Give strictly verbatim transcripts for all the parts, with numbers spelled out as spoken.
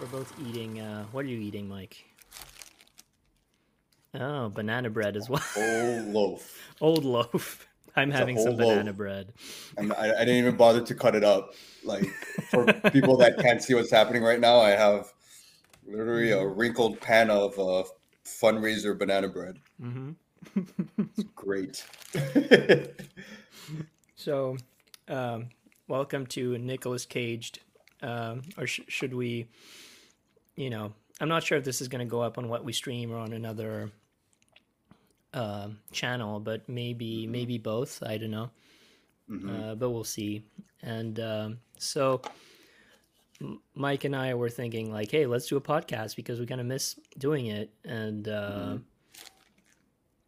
We're both eating, uh, what are you eating, Mike? Oh, banana bread as well. Old loaf. Old loaf. I'm it's having some banana loaf. bread. I'm, I, I didn't even bother to cut it up. Like, for people that can't see what's happening right now, I have literally a wrinkled pan of uh, fundraiser banana bread. Mm-hmm. It's great. So, um, welcome to Nicolas Caged. Um, or sh- should we, you know, I'm not sure if this is going to go up on What We Stream or on another uh, channel, but maybe maybe both. I don't know, mm-hmm. uh, but we'll see. And um, so Mike and I were thinking like, hey, let's do a podcast because we kind of miss doing it. And uh,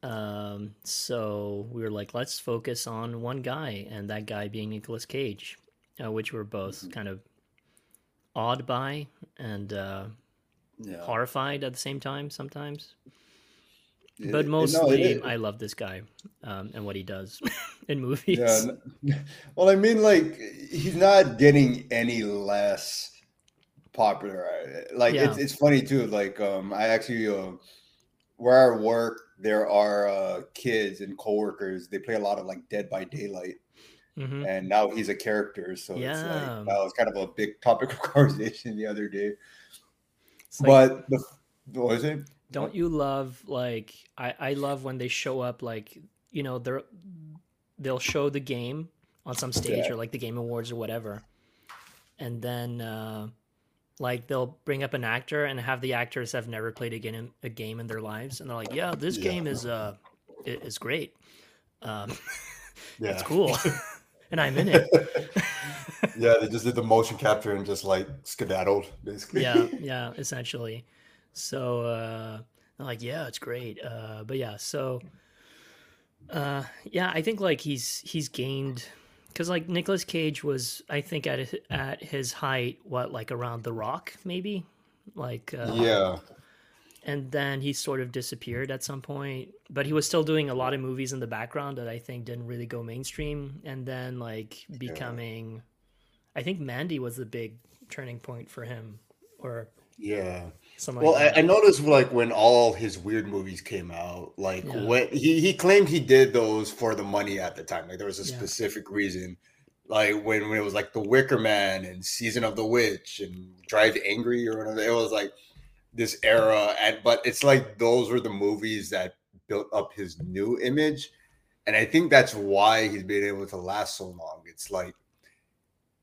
mm-hmm. um, so we were like, let's focus on one guy, and that guy being Nicolas Cage, uh, which we're both mm-hmm. kind of awed by and uh, yeah. horrified at the same time sometimes. It, but mostly it, no, it, I love this guy um, and what he does in movies. Yeah. Well, I mean, like, he's not getting any less popular. Like, yeah. it's, it's funny, too. Like, um, I actually, uh, where I work, there are uh, kids and coworkers. They play a lot of, like, Dead by Daylight. Mm-hmm. And now he's a character, so yeah. it's like, that was kind of a big topic of conversation the other day. Like, but the, what was it? Don't you love like I, I love when they show up like you know they're they'll show the game on some stage yeah. or like the Game Awards or whatever, and then uh, like they'll bring up an actor and have the actors have never played a game a game in their lives, and they're like, yeah, this yeah. game is uh is great, um, yeah. it's cool. And I'm in it. Yeah, they just did the motion capture and just like skedaddled, basically. Yeah, yeah, essentially. So, uh, I'm like, yeah, it's great. Uh, but yeah, so, uh, yeah, I think like he's he's gained because like Nicolas Cage was, I think at at his height, what like around The Rock, maybe, like uh, yeah. And then he sort of disappeared at some point, but he was still doing a lot of movies in the background that I think didn't really go mainstream. And then like becoming, yeah. I think Mandy was the big turning point for him or yeah. something well, like I, I noticed like when all his weird movies came out, like yeah. when he, he claimed he did those for the money at the time. Like there was a yeah. specific reason, like when, when it was like The Wicker Man and Season of the Witch and Drive Angry or whatever, it was like, this era, and but it's like those were the movies that built up his new image, and I think that's why he's been able to last so long. It's like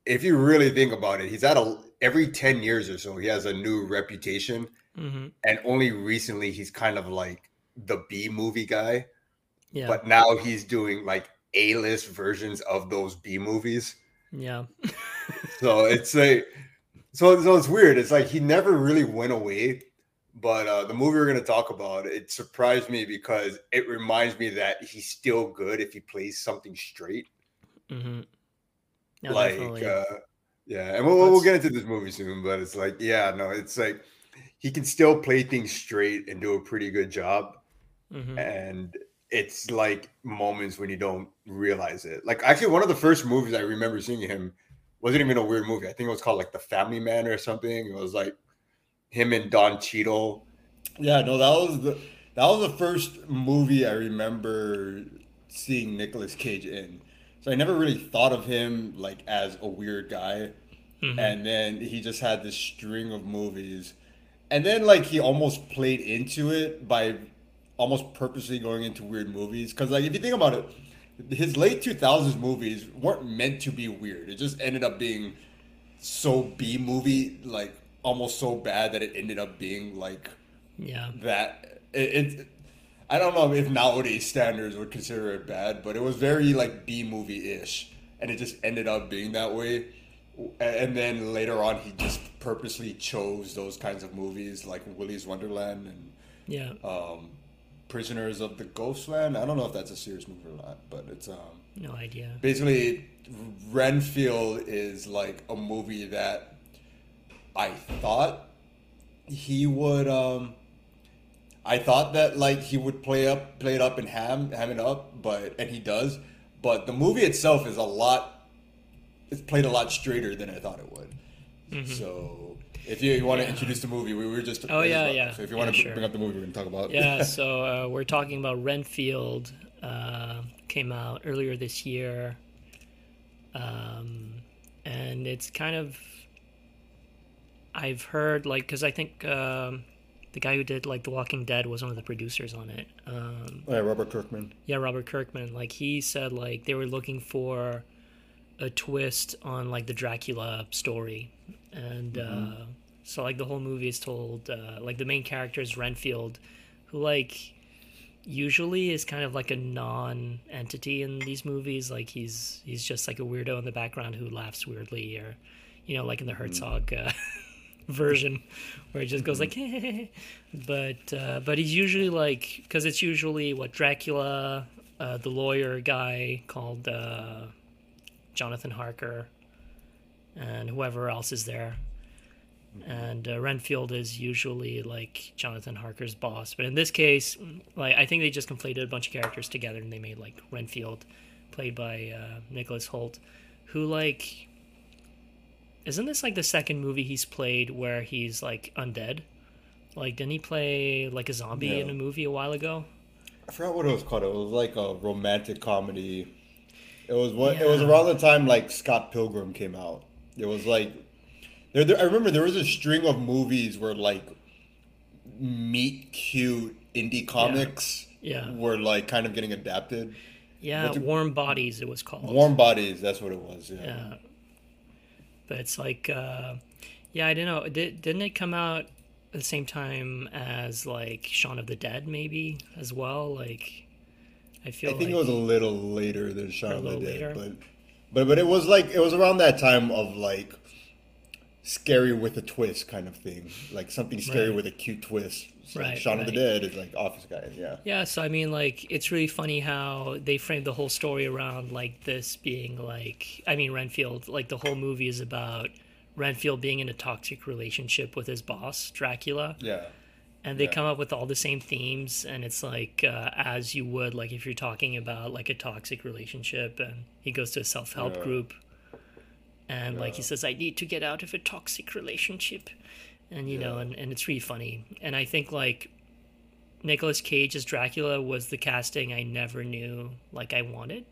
if you really think about it, he's at a every ten years or so he has a new reputation, mm-hmm. and only recently he's kind of like the B movie guy, yeah. but now he's doing like A-list versions of those B movies, yeah. So it's like. So, so it's weird. It's like he never really went away, but uh, the movie we're going to talk about, it surprised me because it reminds me that he's still good if he plays something straight. Mm-hmm. No, like, uh, yeah, and we'll, we'll get into this movie soon, but it's like, yeah, no, it's like he can still play things straight and do a pretty good job. Mm-hmm. And it's like moments when you don't realize it. Like actually one of the first movies I remember seeing him wasn't even a weird movie. I think it was called like The Family Man or something. It was like him and Don Cheadle. Yeah, no, that was the that was the first movie I remember seeing Nicolas Cage in. So I never really thought of him like as a weird guy. Mm-hmm. And then he just had this string of movies. And then like he almost played into it by almost purposely going into weird movies. Cause like if you think about it, his late two thousands movies weren't meant to be weird. It just ended up being so B-movie, like almost so bad that it ended up being like yeah. that. It, it, I don't know if nowadays standards would consider it bad, but it was very like B-movie-ish. And it just ended up being that way. And then later on, he just purposely chose those kinds of movies like Willy's Wonderland and... yeah. Um, Prisoners of the Ghostland. I don't know if that's a serious movie or not, but it's um no idea. Basically, Renfield is like a movie that I thought he would um I thought that like he would play up play it up and ham ham it up, but and he does. But the movie itself is a lot it's played a lot straighter than I thought it would. Mm-hmm. So If you want to introduce the movie, we were just... Oh, yeah, yeah. So if you want yeah, to sure. bring up the movie, we're going to talk about it. Yeah, so uh, we're talking about Renfield. Uh, came out earlier this year. Um, and it's kind of... I've heard, like... Because I think um, the guy who did, like, The Walking Dead was one of the producers on it. Um, oh, yeah, Robert Kirkman. Yeah, Robert Kirkman. Like, he said, like, they were looking for a twist on, like, the Dracula story. And... Mm-hmm. Uh, So, like, the whole movie is told, uh, like, the main character is Renfield, who, like, usually is kind of, like, a non-entity in these movies. Like, he's he's just, like, a weirdo in the background who laughs weirdly, or, you know, like in the Herzog uh, version, where it just goes, like, hey, hey, hey. But, uh, but he's usually, like, because it's usually, what, Dracula, uh, the lawyer guy called uh, Jonathan Harker, and whoever else is there. And uh, Renfield is usually like Jonathan Harker's boss, but in this case, like I think they just conflated a bunch of characters together, and they made like Renfield, played by uh, Nicholas Hoult, who like isn't this like the second movie he's played where he's like undead? Like didn't he play like a zombie no. in a movie a while ago? I forgot what it was called. It was like a romantic comedy. It was what yeah. it was around the time like Scott Pilgrim came out. It was like. There, there, I remember there was a string of movies where like meet cute indie comics yeah. Yeah. were like kind of getting adapted. Yeah, the, Warm Bodies it was called. Warm Bodies, that's what it was. Yeah, yeah. But it's like, uh, yeah, I don't know. Did, didn't it come out at the same time as like Shaun of the Dead, maybe as well? Like, I feel. I think like it was a little later than Shaun of the Dead, but, but but it was like it was around that time of like. Scary with a twist kind of thing, like something scary right. with a cute twist. So right, Shaun right. of the Dead is like Office Guys, yeah. Yeah, so I mean, like it's really funny how they framed the whole story around like this being like, I mean, Renfield. Like the whole movie is about Renfield being in a toxic relationship with his boss, Dracula. Yeah. And they yeah. come up with all the same themes, and it's like uh, as you would like if you're talking about like a toxic relationship, and he goes to a self-help yeah. group. And, yeah. like, he says, I need to get out of a toxic relationship. And, you yeah. know, and, and it's really funny. And I think, like, Nicolas Cage as Dracula was the casting I never knew, like, I wanted.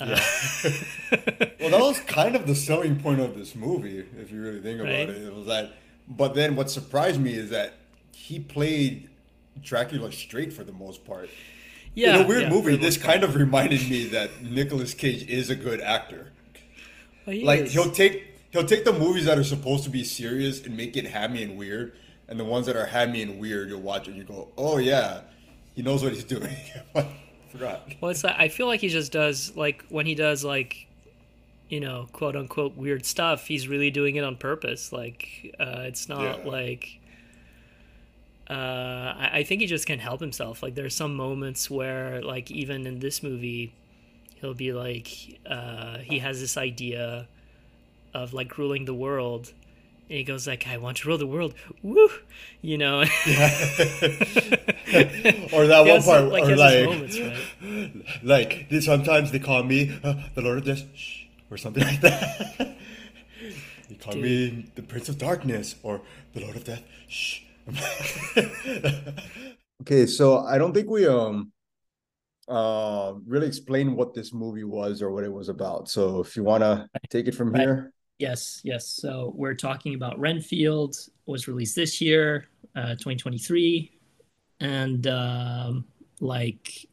Yeah. Uh, well, that was kind of the selling point of this movie, if you really think about right? it. It was that, but then what surprised me is that he played Dracula straight for the most part. Yeah. In a weird yeah, movie, this kind part. of reminded me that Nicolas Cage is a good actor. He like is. he'll take he'll take the movies that are supposed to be serious and make it hammy and weird, and the ones that are hammy and weird, you'll watch it and you go, oh yeah, he knows what he's doing. I forgot. Well, it's like, I feel like he just does like when he does like, you know, quote unquote weird stuff, he's really doing it on purpose. Like uh, it's not yeah. like. Uh, I, I think he just can't help himself. Like there's some moments where like even in this movie. He'll be like, uh, he has this idea of like ruling the world. And he goes like, I want to rule the world. Woo! You know? Yeah. Or that one part. Like, or like, moments, right? Like sometimes they call me uh, the Lord of Death or something like that. They call Dude. me the Prince of Darkness or the Lord of Death. Shh. Okay, so I don't think we... um. Uh, really explain what this movie was or what it was about. So if you want to take it from right. here. Yes, yes. So we're talking about Renfield. It was released this year, uh, twenty twenty-three. And um, like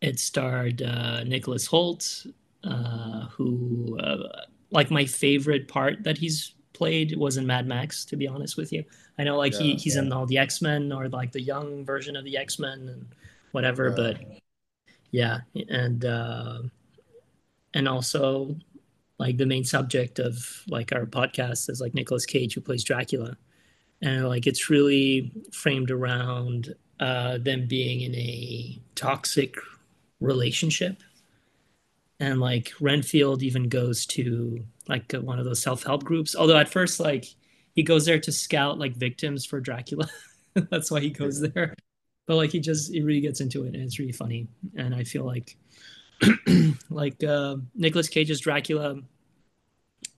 it starred uh, Nicholas Hoult, uh, who uh, like my favorite part that he's played was in Mad Max, to be honest with you. I know like yeah, he, he's yeah. in all the X-Men or like the young version of the X-Men and whatever, yeah. but... Yeah, and uh, and also like the main subject of like our podcast is like Nicolas Cage who plays Dracula, and like it's really framed around uh, them being in a toxic relationship, and like Renfield even goes to like one of those self-help groups. Although at first like he goes there to scout like victims for Dracula, that's why he goes there. But like he just he really gets into it and it's really funny, and I feel like like uh, Nicolas Cage's Dracula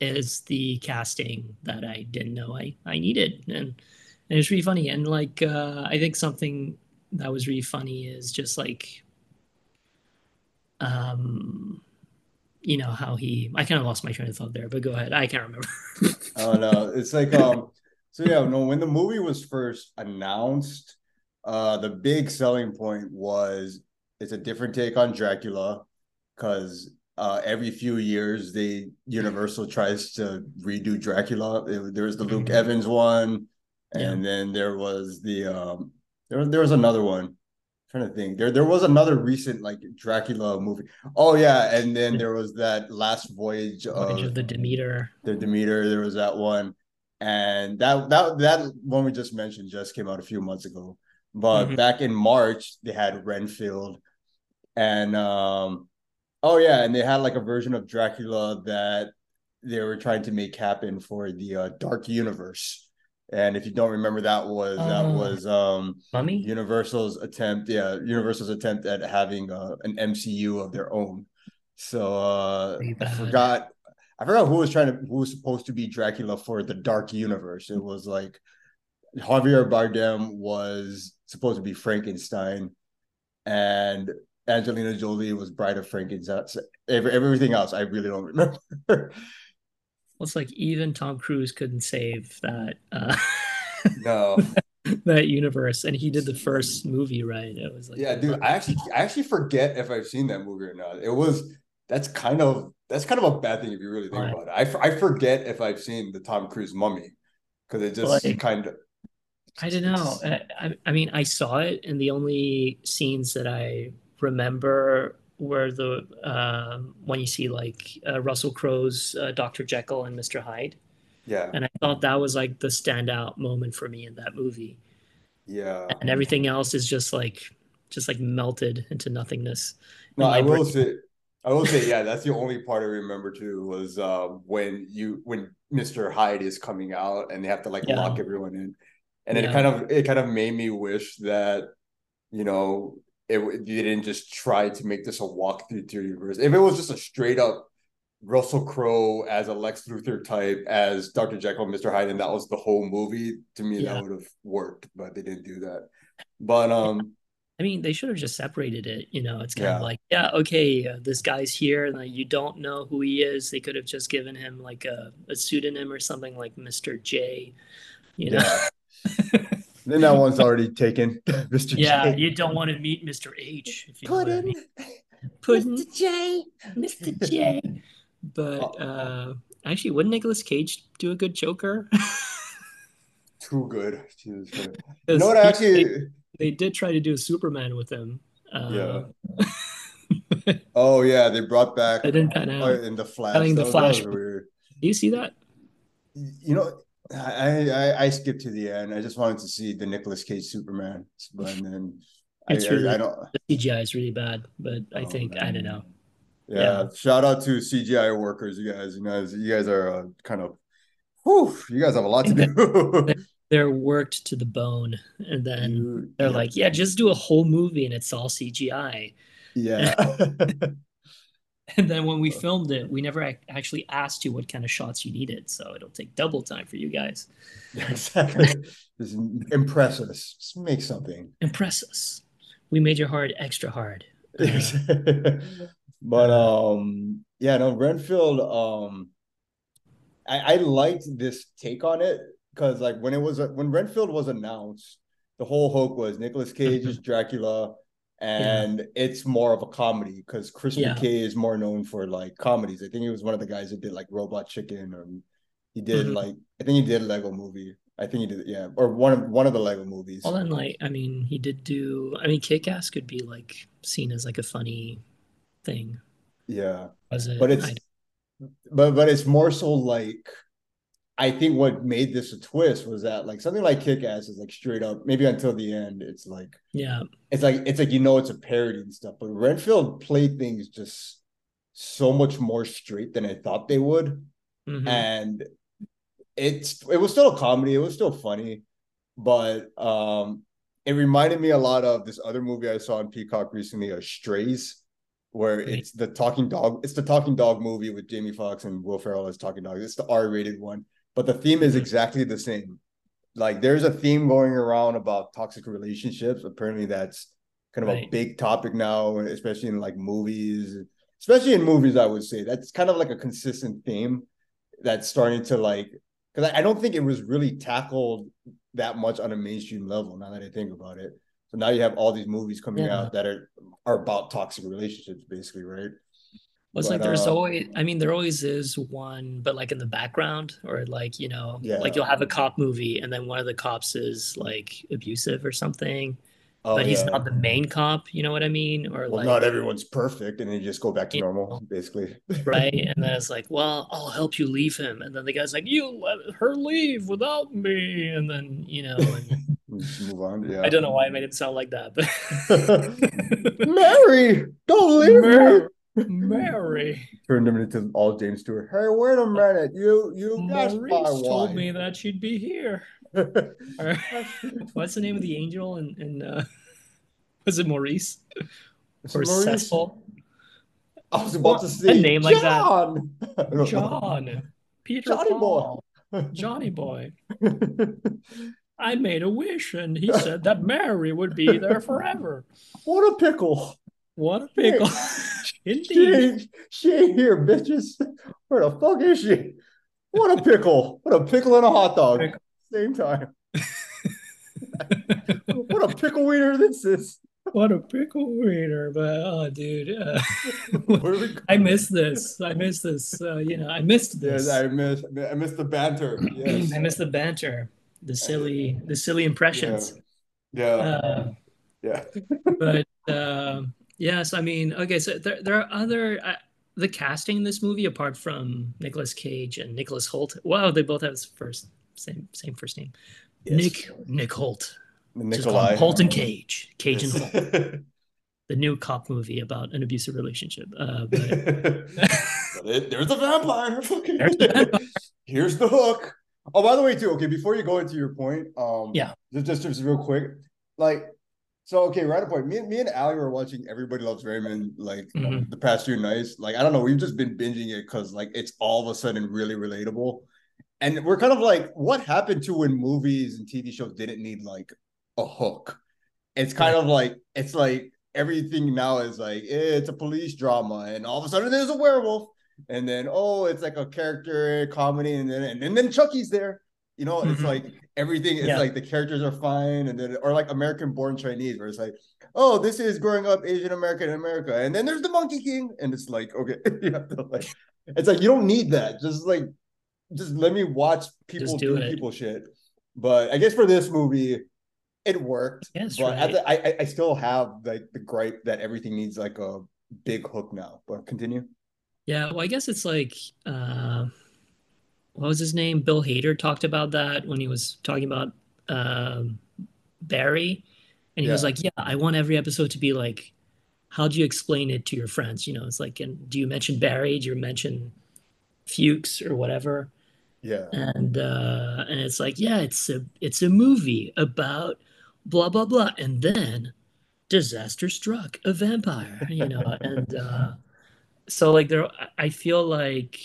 is the casting that I didn't know I, I needed. And, and it's really funny. And like, uh, I think something that was really funny is just like, um, you know, how he, I kind of lost my train of thought there, but go ahead. I can't remember. Oh no, it's like, um, so yeah, no, when the movie was first announced, uh, the big selling point was it's a different take on Dracula, because uh, every few years they Universal tries to redo Dracula. It, there was the Luke Evans one, and yeah. then there was the um, there there was another one. I'm trying to think, there there was another recent like Dracula movie. Oh yeah, and then there was that Last Voyage of, Voyage of the Demeter. The Demeter. There was that one, and that that that one we just mentioned just came out a few months ago. But mm-hmm. back in March, they had Renfield, and um, oh yeah, and they had like a version of Dracula that they were trying to make happen for the uh, Dark Universe. And if you don't remember, that was uh, that was um, Mummy? Universal's attempt, yeah, Universal's attempt at having uh, an M C U of their own. So uh, I forgot, I forgot who was trying to who was supposed to be Dracula for the Dark Universe. It was like Javier Bardem was supposed to be Frankenstein, and Angelina Jolie was Bride of Frankenstein. Everything else, I really don't remember. Well, it's like even Tom Cruise couldn't save that uh, no that universe, and he did the first movie, right? It was like, yeah, dude, I actually, I actually forget if I've seen that movie or not. It was that's kind of that's kind of a bad thing if you really think right. about it. I I forget if I've seen the Tom Cruise Mummy, because it just like, kind of. I don't know. I, I mean, I saw it, and the only scenes that I remember were the um, when you see like uh, Russell Crowe's uh, Doctor Jekyll and Mister Hyde. Yeah. And I thought that was like the standout moment for me in that movie. Yeah. And everything else is just like, just like melted into nothingness. No, in I will brain. say, I will say, yeah, that's the only part I remember too was uh, when you when Mister Hyde is coming out and they have to like yeah. lock everyone in. And yeah. it kind of it kind of made me wish that, you know, it they didn't just try to make this a walkthrough through the universe. If it was just a straight up Russell Crowe as a Lex Luthor type, as Doctor Jekyll and Mister Hyde, and that was the whole movie, to me yeah. that would have worked, but they didn't do that. But um, I mean, they should have just separated it. You know, it's kind yeah. of like, yeah, okay, uh, this guy's here, and like, you don't know who he is. They could have just given him like a, a pseudonym or something, like Mister J. You know. Yeah. Then that one's already taken. Mister Yeah, J. You don't want to meet Mister H. If you Puddin', Puddin', Mister J, Mister J. But uh, actually, wouldn't Nicolas Cage do a good Joker? Too good. Jesus Christ. You know what? Actually, they, they did try to do a Superman with him. Uh, yeah. Oh yeah, they brought back. I didn't pan out. In the Flash. I think the Flash. Do you see that? You know. I, I I skipped to the end. I just wanted to see the Nicolas Cage Superman, but then I, really, I, I don't. The C G I is really bad, but I oh, think man. I don't know. Yeah. yeah, shout out to C G I workers, you guys. You know, you guys are uh, kind of, whew, you guys have a lot to do. They're worked to the bone, and then Dude, they're yeah. like, yeah, just do a whole movie, and it's all C G I. Yeah. And then when we filmed it, we never actually asked you what kind of shots you needed. So it'll take double time for you guys. Exactly. Just impress us. Just make something. Impress us. We made your heart extra hard. But um, yeah, no, Renfield, um, I, I liked this take on it, because like when it was, when Renfield was announced, the whole hook was Nicolas Cage is Dracula. And yeah. it's more of a comedy, because Christopher yeah. K is more known for like comedies. I think he was one of the guys that did like Robot Chicken, or he did mm-hmm. like I think he did Lego Movie. I think he did yeah, or one of one of the Lego movies. Well, then like I mean, he did do. I mean, Kick-Ass could be like seen as like a funny thing. Yeah, was it? But it's I... but but it's more so like. I think what made this a twist was that like something like Kick-Ass is like straight up, maybe until the end, it's like, yeah, it's like, it's like, you know, it's a parody and stuff, but Renfield played things just so much more straight than I thought they would. Mm-hmm. And it's, it was still a comedy. It was still funny, but um, it reminded me a lot of this other movie I saw on Peacock recently, uh, Strays. where it's the talking dog. It's the talking dog movie with Jamie Foxx and Will Ferrell as talking dogs. It's the R-rated one, but the theme is exactly the same. Like, there's a theme going around about toxic relationships. Apparently, that's kind of right. a big topic now, especially in like movies. Especially in movies, I would say that's kind of like a consistent theme that's starting to like. Because I, I don't think it was really tackled that much on a mainstream level. Now that I think about it. So now you have all these movies coming yeah. out that are, are about toxic relationships, basically, right? Well, it's but, like there's uh, always, I mean, there always is one, but like in the background or like, you know, yeah. like you'll have a cop movie and then one of the cops is like abusive or something, oh, but he's yeah. not the main cop, you know what I mean? Or well, like, not everyone's perfect and they just go back to normal, know, basically. Right. And then it's like, well, I'll help you leave him. And then the guy's like, you let her leave without me. And then, you know, and, move on. Yeah. I don't know why I made it sound like that, but Mary, don't leave Mary, me. Mary turned him into all James Stewart. Hey, wait a minute! You, you guys told me that she'd be here. What's the name of the angel? And and uh, was it Maurice it's or Maurice? Cecil? I was about to say a name like John. that. John, Peter, Johnny Paul, boy. Johnny Boy. I made a wish, and he said that Mary would be there forever. What a pickle! What a pickle! Hey, she, ain't, she ain't here, bitches. Where the fuck is she? What a pickle! What a pickle and a hot dog pickle. Same time. What a pickle wiener this is! What a pickle wiener! But oh, dude, uh, I missed this. I missed this. Uh, you know, I missed this. Yes, I missed. I missed the banter. Yes. I missed the banter. The silly, the silly impressions. Yeah, yeah. Uh, yeah. But uh, yes, I mean, okay. So there, there are other uh, the casting in this movie apart from Nicolas Cage and Nicholas Hoult. Wow, they both have his first same same first name. Yes. Nick Nick Hoult. Nikolai Holt and Cage. Cage yes. and Holt. The new cop movie about an abusive relationship. Uh, but... but it, there's a vampire. There's the vampire. Here's the hook. Oh, by the way, too, okay, before you go into your point, um, yeah, just, just, just real quick, like, so, okay, right at point, me, me and Allie were watching Everybody Loves Raymond, like, mm-hmm. the past few nights, like, I don't know, we've just been binging it, because, like, it's all of a sudden really relatable, and we're kind of like, what happened to when movies and T V shows didn't need, like, a hook? It's kind yeah. of like, it's like, everything now is like, eh, it's a police drama, and all of a sudden there's a werewolf. And then, oh, it's like a character comedy, and then and, and then Chucky's there, you know. It's mm-hmm. like everything. It's yeah. like the characters are fine, and then or like American Born Chinese, where it's like, oh, this is growing up Asian American in America, and then there's the Monkey King, and it's like, okay, you have to like, it's like you don't need that. Just like, just let me watch people do, do people shit. But I guess for this movie, it worked. Yes, but right. I, I I still have like the gripe that everything needs like a big hook now. But continue. Yeah, well, I guess it's like, uh, what was his name? Bill Hader talked about that when he was talking about uh, Barry. And he yeah. was like, yeah, I want every episode to be like, how do you explain it to your friends? You know, it's like, and do you mention Barry? Do you mention Fuchs or whatever? Yeah. And uh, and it's like, yeah, it's a, it's a movie about blah, blah, blah. And then disaster struck a vampire, you know, and... Uh, So like there, I feel like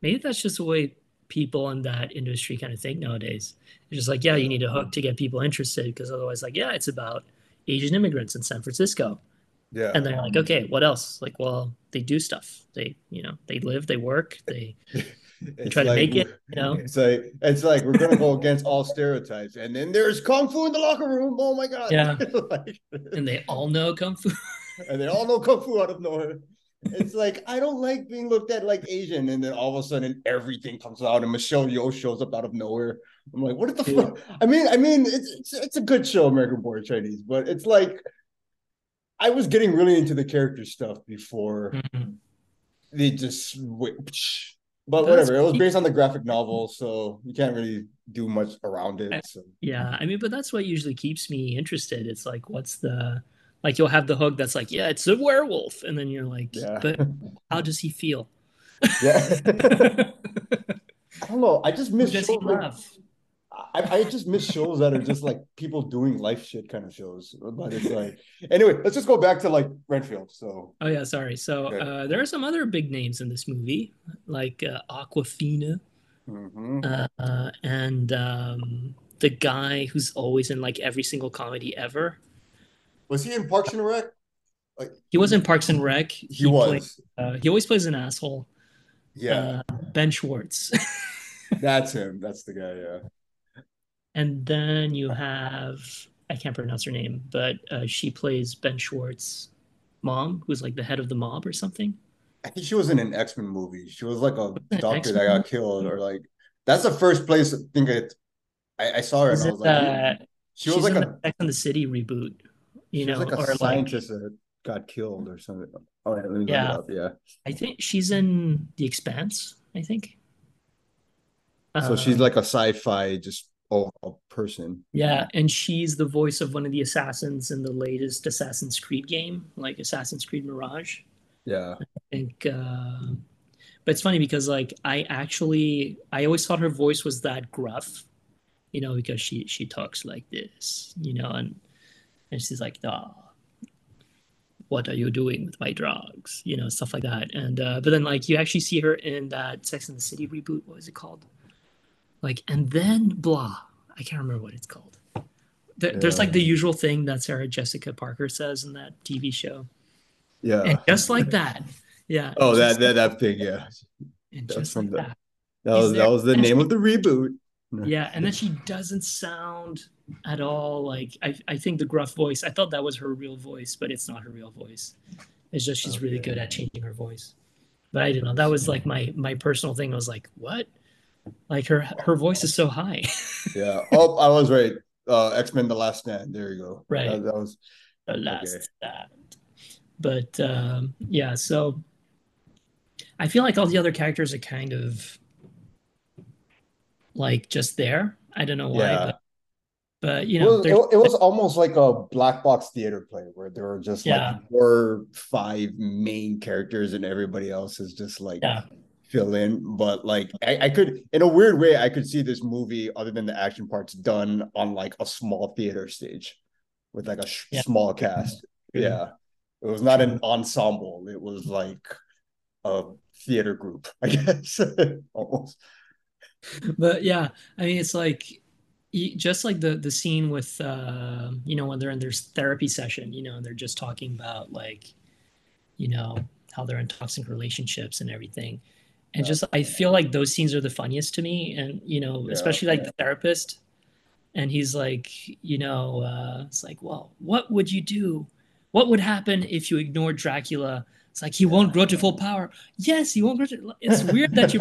maybe that's just the way people in that industry kind of think nowadays. They're just like, yeah, you need a hook to get people interested because otherwise, like, yeah, it's about Asian immigrants in San Francisco. Yeah. And they're like, okay, what else? Like, well, they do stuff. They, you know, they live, they work, they, they try like, to make it. You know, it's like it's like we're gonna go against all stereotypes, and then there's kung fu in the locker room. Oh my god. Yeah. Like, and they all know kung fu. And they all know kung fu out of nowhere. It's like, I don't like being looked at like Asian. And then all of a sudden everything comes out and Michelle Yeoh shows up out of nowhere. I'm like, what the fuck? I mean, I mean, it's, it's it's a good show, American Born Chinese. But it's like, I was getting really into the character stuff before mm-hmm. they just switch. But whatever, that's, it was based on the graphic novel. So you can't really do much around it. So. Yeah, I mean, but that's what usually keeps me interested. It's like, what's the... Like you'll have the hook that's like, yeah, it's a werewolf. And then you're like, yeah. but how does he feel? Yeah. I don't know. I just miss Who does he love? I, I just miss shows that are just like people doing life shit kind of shows. But it's like, anyway, let's just go back to like Renfield. So, oh yeah, sorry. So okay. uh, there are some other big names in this movie, like uh, Awkwafina, mm-hmm. uh, and um, the guy who's always in like every single comedy ever. Was he in Parks and Rec? Like, he was in Parks and Rec. He, he was. Played, uh, he always plays an asshole. Yeah. Uh, Ben Schwartz. That's him. That's the guy. Yeah. And then you have, I can't pronounce her name, but uh, she plays Ben Schwartz's mom, who's like the head of the mob or something. I think she was in an X-Men movie. She was like a doctor X-Men? That got killed, or like, that's the first place I think I, I, I saw her. Is and I was like, uh, she was like a Sex and the City reboot, you know, was like a or scientist like, that got killed or something. All right, let me yeah. look it up. Yeah. I think she's in The Expanse, I think. So um, she's like a sci-fi just. A person, yeah, and she's the voice of one of the assassins in the latest Assassin's Creed game, like Assassin's Creed Mirage. Yeah, I think. Uh, but it's funny because, like, I actually I always thought her voice was that gruff, you know, because she she talks like this, you know, and and she's like, "Ah, oh, what are you doing with my drugs?" You know, stuff like that. And uh, but then, like, you actually see her in that Sex and the City reboot. What was it called? Like, and then blah, I can't remember what it's called. There, yeah. There's like the usual thing that Sarah Jessica Parker says in that T V show. Yeah. And just like that. Yeah. Oh, that, that, that thing. Yeah. And That's just from like that. That, that was, there, that was the name she, of the reboot. Yeah. And then she doesn't sound at all. Like, I, I think the gruff voice, I thought that was her real voice, but it's not her real voice. It's just, she's okay. really good at changing her voice. But I didn't know. That was like my, my personal thing. I was like, what? Like her her voice is so high. Yeah. Oh, I was right. Uh, X-Men: The Last Stand. There you go. Right. That, that was the last okay. stand. But um, yeah, so I feel like all the other characters are kind of like just there. I don't know why, yeah. but, but you know, it was, it, it was almost like a black box theater play where there were just yeah. like four, five main characters, and everybody else is just like. Yeah. Fill in, but like I, I could, in a weird way, I could see this movie, other than the action parts, done on like a small theater stage with like a sh- yeah. small cast. Yeah. yeah, it was not an ensemble; it was like a theater group, I guess. Almost. But yeah, I mean, it's like just like the the scene with uh, you know, when they're in their therapy session, you know, and they're just talking about like, you know, how they're in toxic relationships and everything. And just, I feel like those scenes are the funniest to me. And, you know, yeah, especially like yeah. the therapist. And he's like, you know, uh, it's like, well, what would you do? What would happen if you ignored Dracula? It's like, he yeah. won't grow to full power. Yes, he won't grow to... It's weird that you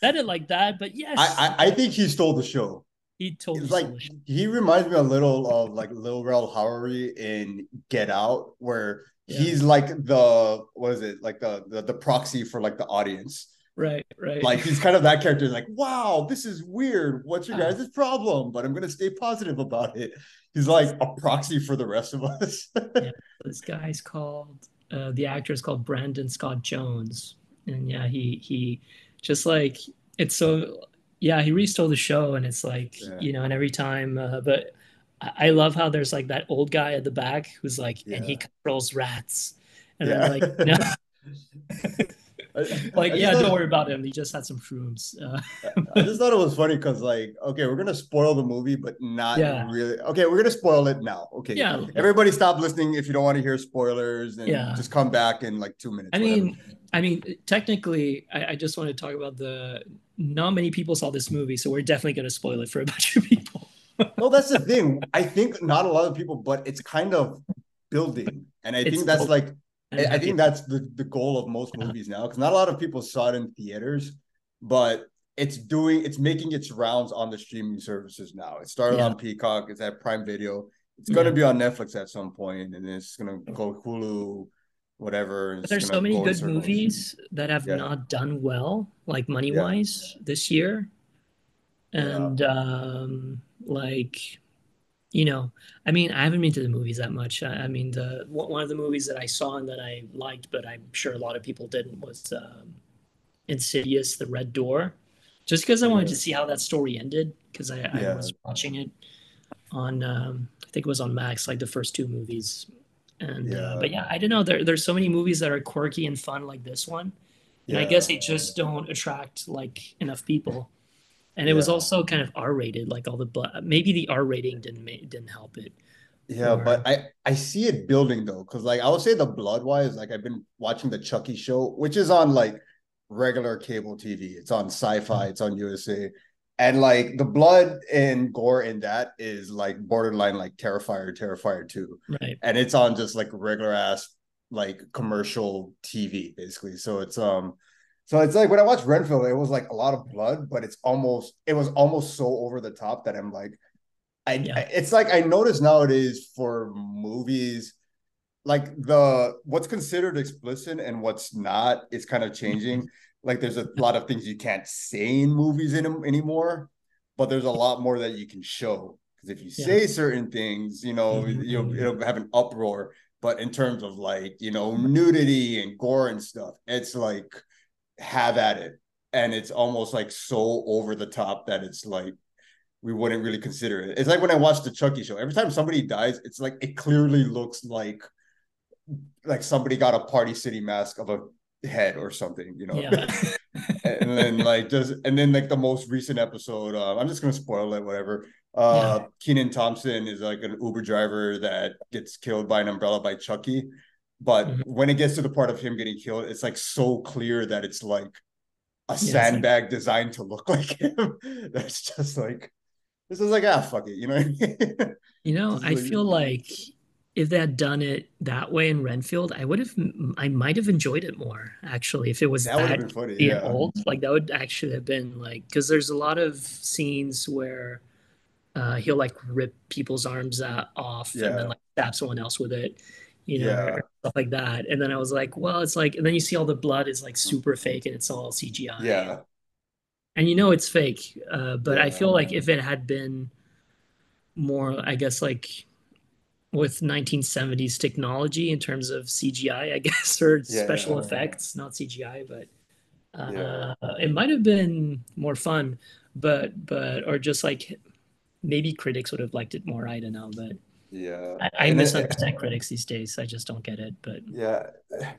said it like that, but yes. I, I, I think he stole the show. He totally like, stole the show. He reminds me a little of like Lil Rel Howery in Get Out, where yeah. he's like the, what is it? Like the, the, the proxy for like the audience. Right, right. Like, he's kind of that character, like, wow, this is weird. What's your guys' problem? But I'm going to stay positive about it. He's like a proxy for the rest of us. Yeah, this guy's called, uh, the actor is called Brandon Scott Jones. And yeah, he, he just like, it's so, yeah, he restole the show. And it's like, yeah. you know, and every time, uh, but I, I love how there's like that old guy at the back who's like, yeah. and he controls rats. And yeah. I'm like, no. Like, I yeah, don't it, worry about him. He just had some shrooms. Uh, I just thought it was funny because, like, okay, we're going to spoil the movie, but not yeah. really. Okay, we're going to spoil it now. Okay. Yeah. Everybody stop listening if you don't want to hear spoilers, and yeah. just come back in, like, two minutes. I whatever. mean, I mean, technically, I, I just want to talk about the, not many people saw this movie, so we're definitely going to spoil it for a bunch of people. Well, that's the thing. I think not a lot of people, but it's kind of building. And I it's think that's, built. like, I think that's the, the goal of most yeah. movies now, because not a lot of people saw it in theaters, but it's doing it's making its rounds on the streaming services now. It started yeah. on Peacock. It's at Prime Video. It's yeah. going to be on Netflix at some point, and then it's going to go Hulu, whatever. But there's so many good movies that have yeah. not done well, like money wise, yeah. this year, and yeah. um, like. You know, I mean, I haven't been to the movies that much. I, I mean, the one of the movies that I saw and that I liked, but I'm sure a lot of people didn't, was um, Insidious, The Red Door. just because I wanted to see how that story ended, because I, yeah. I was watching it on, um, I think it was on Max, like the first two movies. And yeah. Uh, but yeah, I don't know. There, there's so many movies that are quirky and fun like this one. And yeah. I guess they just don't attract like enough people. And it yeah. was also kind of R-rated, like all the, but maybe the R rating didn't didn't help it. Yeah, or, but I, I see it building though, because like I would say the blood wise, like I've been watching the Chucky show, which is on like regular cable T V. It's on Sci-Fi, it's on U S A. And like the blood and gore in that is like borderline like Terrifier, Terrifier two. Right. And it's on just like regular ass like commercial T V basically. So it's um so it's like when I watched Renfield, it was like a lot of blood, but it's almost it was almost so over the top that I'm like, I, yeah. I it's like I notice nowadays for movies, like the what's considered explicit and what's not is kind of changing. Like there's a lot of things you can't say in movies in, anymore, but there's a lot more that you can show. Because if you yeah. say certain things, you know, mm-hmm. you'll, it'll have an uproar. But in terms of like, you know, nudity and gore and stuff, it's like, have at it. And it's almost like so over the top that it's like, we wouldn't really consider it. It's like when I watched the Chucky show, every time somebody dies, it's like, it clearly looks like, like somebody got a Party City mask of a head or something, you know? Yeah. and then like, just, and then like the most recent episode, uh, I'm just going to spoil it, whatever. Uh, yeah. Kenan Thompson is like an Uber driver that gets killed by an umbrella by Chucky. But mm-hmm. when it gets to the part of him getting killed, it's like so clear that it's like a yeah, sandbag like... designed to look like him. That's just like, this is like, ah, fuck it. You know what I mean? You know, I like... feel like if they had done it that way in Renfield, I would have, I might have enjoyed it more actually. If it was that, that been funny, yeah. old, like that would actually have been like, because there's a lot of scenes where uh, he'll like rip people's arms uh, off yeah. and then like stab someone else with it. You know, yeah. stuff like that. And then I was like, well, it's like, and then you see all the blood is like super fake and it's all C G I. Yeah. And you know, it's fake. Uh, but yeah. I feel like if it had been more, I guess, like with nineteen seventies technology in terms of C G I, I guess, or yeah, special yeah. effects, not C G I, but uh, yeah. it might have been more fun, but, but, or just like maybe critics would have liked it more. I don't know, but. Yeah, I, I misunderstand critics these days. I just don't get it. But yeah,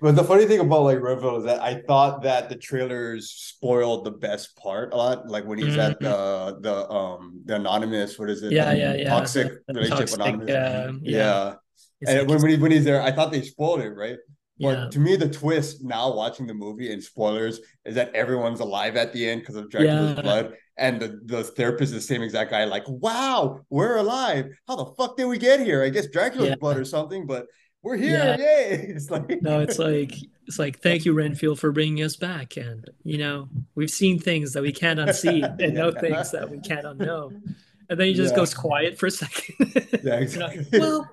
but the funny thing about like Renfield is that I thought that the trailers spoiled the best part a lot. Like when he's mm-hmm. at the the um the anonymous, what is it? Yeah, the yeah, yeah. Toxic the, the relationship, toxic, anonymous. Uh, yeah, yeah. and like, when when, he, when he's there, I thought they spoiled it, right? But yeah. to me, the twist now watching the movie and spoilers is that everyone's alive at the end because of Dracula's yeah. blood. And the, the therapist is the same exact guy, like, wow, we're alive. How the fuck did we get here? I guess Dracula's yeah. blood or something, but we're here. Yeah. Yay. It's like, no, it's like, it's like, thank you, Renfield, for bringing us back. And, you know, we've seen things that we can't unsee and yeah. know things that we can't unknow. And then he just yeah. goes quiet for a second. Yeah, exactly. Like, well,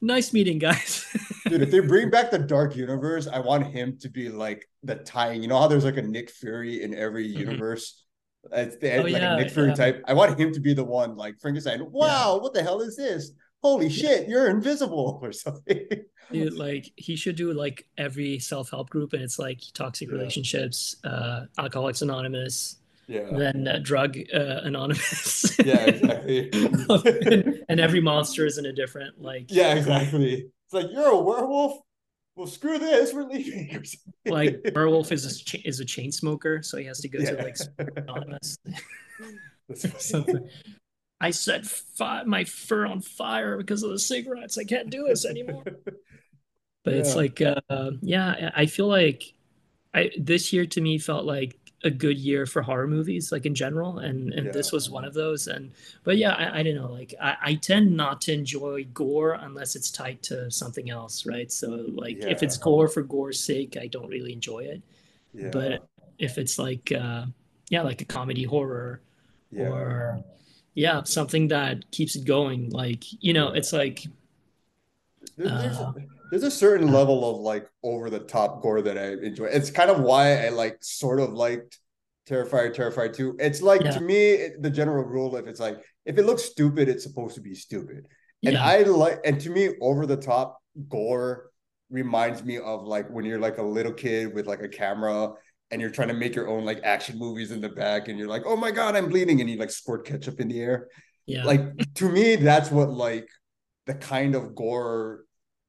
nice meeting, guys. Dude, if they bring back the Dark Universe, I want him to be like the tying. You know how there's like a Nick Fury in every universe? It's the, oh, like yeah, a Nick Fury yeah. type. I want him to be the one like Frankenstein. Wow, yeah. what the hell is this? Holy shit, you're invisible or something. Dude, like he should do like every self-help group, and it's like toxic yeah. relationships, uh, Alcoholics Anonymous. Yeah. Then uh, Drug uh, Anonymous. Yeah, exactly. and, and every monster is in a different, like. Yeah, exactly. It's like, you're a werewolf? Well, screw this. We're leaving. Like, werewolf is a, ch- is a chain smoker, so he has to go yeah. to, like, Anonymous. Something. I set fi- my fur on fire because of the cigarettes. I can't do this anymore. But yeah. it's like, uh, yeah, I feel like I this year to me felt like a good year for horror movies, like in general, and and yeah. this was one of those. And but yeah, I, I don't know, like I, I tend not to enjoy gore unless it's tied to something else, right? So like yeah. if it's gore for gore's sake, I don't really enjoy it. Yeah. But if it's like uh yeah like a comedy horror yeah. or yeah something that keeps it going, like, you know, it's like there's, uh, there's a, there's a certain level of like over the top gore that I enjoy. It's kind of why I like sort of liked Terrifier, Terrifier two. It's like yeah. to me the general rule, if it's like if it looks stupid, it's supposed to be stupid. And yeah. I like, and to me, over the top gore reminds me of like when you're like a little kid with like a camera and you're trying to make your own like action movies in the back, and you're like, oh my God, I'm bleeding, and you like squirt ketchup in the air. Yeah. Like, to me, that's what like the kind of gore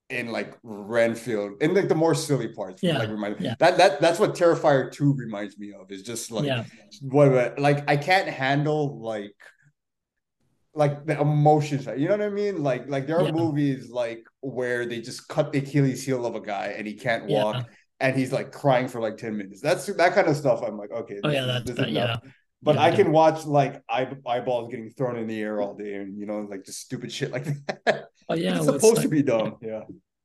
in like Renfield, and like the more silly parts, yeah, like remind me yeah. that that that's what Terrifier two reminds me of. Is just like yeah. what like I can't handle like like the emotions. You know what I mean? Like like there are yeah. movies like where they just cut the Achilles heel of a guy and he can't walk, yeah. and he's like crying for like ten minutes. That's that kind of stuff. I'm like, okay, oh this, yeah, that's this that, enough. Yeah. But yeah, I can yeah. watch like eye- eyeballs getting thrown in the air all day, and you know, like just stupid shit like that. Oh yeah, it's well, supposed it's like, to be dumb. Yeah,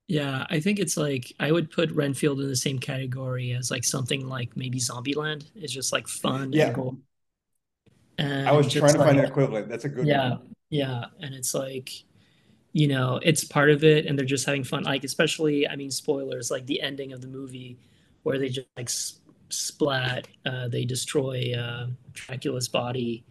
yeah. I think it's like I would put Renfield in the same category as like something like maybe Zombieland. It's just like fun. Yeah. And cool. And I was trying to like, find an equivalent. That's a good. Yeah, one. yeah, and it's like, you know, it's part of it, and they're just having fun. Like especially, I mean, spoilers like the ending of the movie where they just like. splat uh they destroy uh Dracula's body,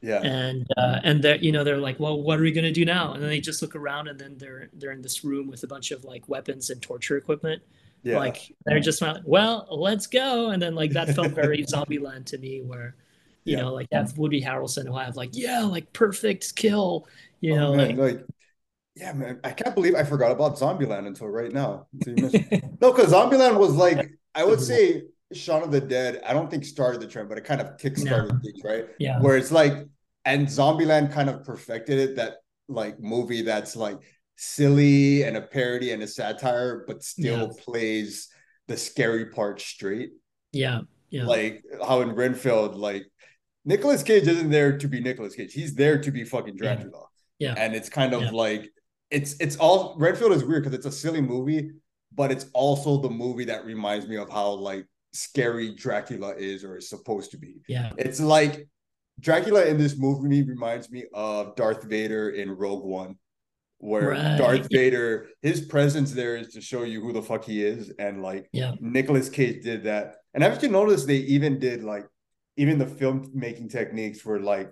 yeah and uh and they're, you know, they're like, well, what are we gonna do now? And then they just look around, and then they're they're in this room with a bunch of like weapons and torture equipment. Yeah like they're just not, well, let's go. And then like that felt very Zombieland to me, where you yeah. know, like that's Woody Harrelson who I have like yeah like perfect kill, you know. Oh, man, like, like yeah man I can't believe I forgot about Zombieland until right now, until you mentioned. No, because Zombieland was like, I would say Shaun of the Dead, I don't think started the trend, but it kind of kickstarted no. things, right? Yeah. Where it's like, and Zombieland kind of perfected it, that like movie that's like silly and a parody and a satire, but still yeah. plays the scary part straight. Yeah. Yeah. Like how in Renfield, like Nicolas Cage isn't there to be Nicolas Cage. He's there to be fucking Dracula. Yeah. yeah. And it's kind of yeah. like, it's, it's all, Renfield is weird because it's a silly movie, but it's also the movie that reminds me of how like scary Dracula is or is supposed to be. Yeah it's like Dracula in this movie reminds me of Darth Vader in Rogue One, where right. Darth Vader, his presence there is to show you who the fuck he is, and like yeah. Nicolas Cage did that. And I've actually noticed they even did like even the filmmaking techniques were like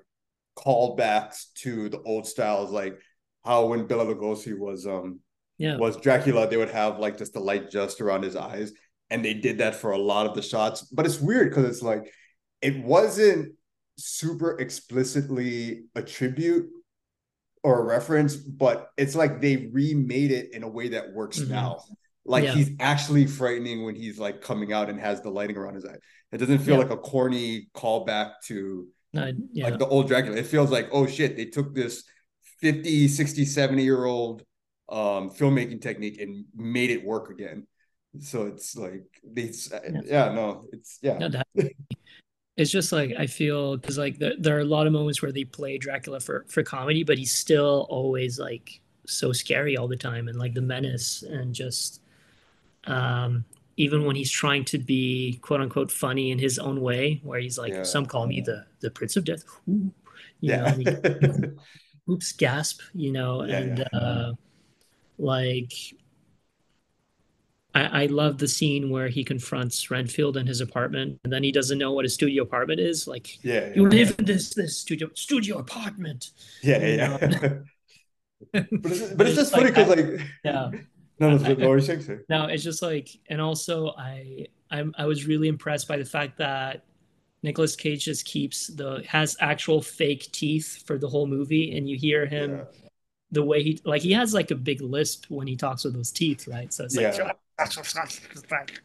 callbacks to the old styles, like how when Bela Lugosi was um yeah. was Dracula, they would have like just the light just around his eyes. And they did that for a lot of the shots. But it's weird because it's like, it wasn't super explicitly a tribute or a reference, but it's like they remade it in a way that works mm-hmm. now. Like yeah. he's actually frightening when he's like coming out and has the lighting around his eye. It doesn't feel yeah. like a corny callback to uh, yeah. like the old Dracula. It feels like, oh shit, they took this fifty, sixty, seventy year old um, filmmaking technique and made it work again. So it's like these yeah. yeah no it's yeah no, that, it's just like I feel because like there, there are a lot of moments where they play Dracula for for comedy, but he's still always like so scary all the time, and like the menace, and just um even when he's trying to be quote unquote funny in his own way, where he's like yeah. some call me the the Prince of Death. Ooh, you yeah know, he, oops gasp you know yeah, and yeah. uh like I love the scene where he confronts Renfield in his apartment, and then he doesn't know what a studio apartment is. Like, yeah, yeah, you live yeah. in this this studio studio apartment. Yeah, yeah. yeah. but, it's, but it's just like, funny because, like, yeah, no, it's with Laurie Shanksy. No, it's just like, and also I I'm, I was really impressed by the fact that Nicolas Cage just keeps the has actual fake teeth for the whole movie, and you hear him. Yeah. The way he like he has like a big lisp when he talks with those teeth, right? So it's yeah. like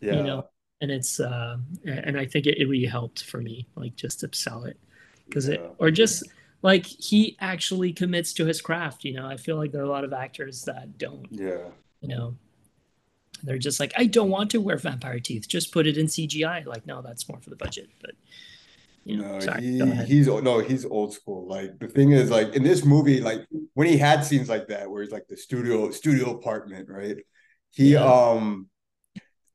yeah. you know, and it's uh and I think it, it really helped for me, like just to sell it. Because yeah. it or just yeah. like he actually commits to his craft, you know. I feel like there are a lot of actors that don't. Yeah. You know. They're just like, I don't want to wear vampire teeth, just put it in C G I. Like, no, that's more for the budget, but You know, no, sorry, he, he's no, he's old school. Like the thing is, like in this movie, like when he had scenes like that, where he's like the studio studio apartment, right? He yeah. um,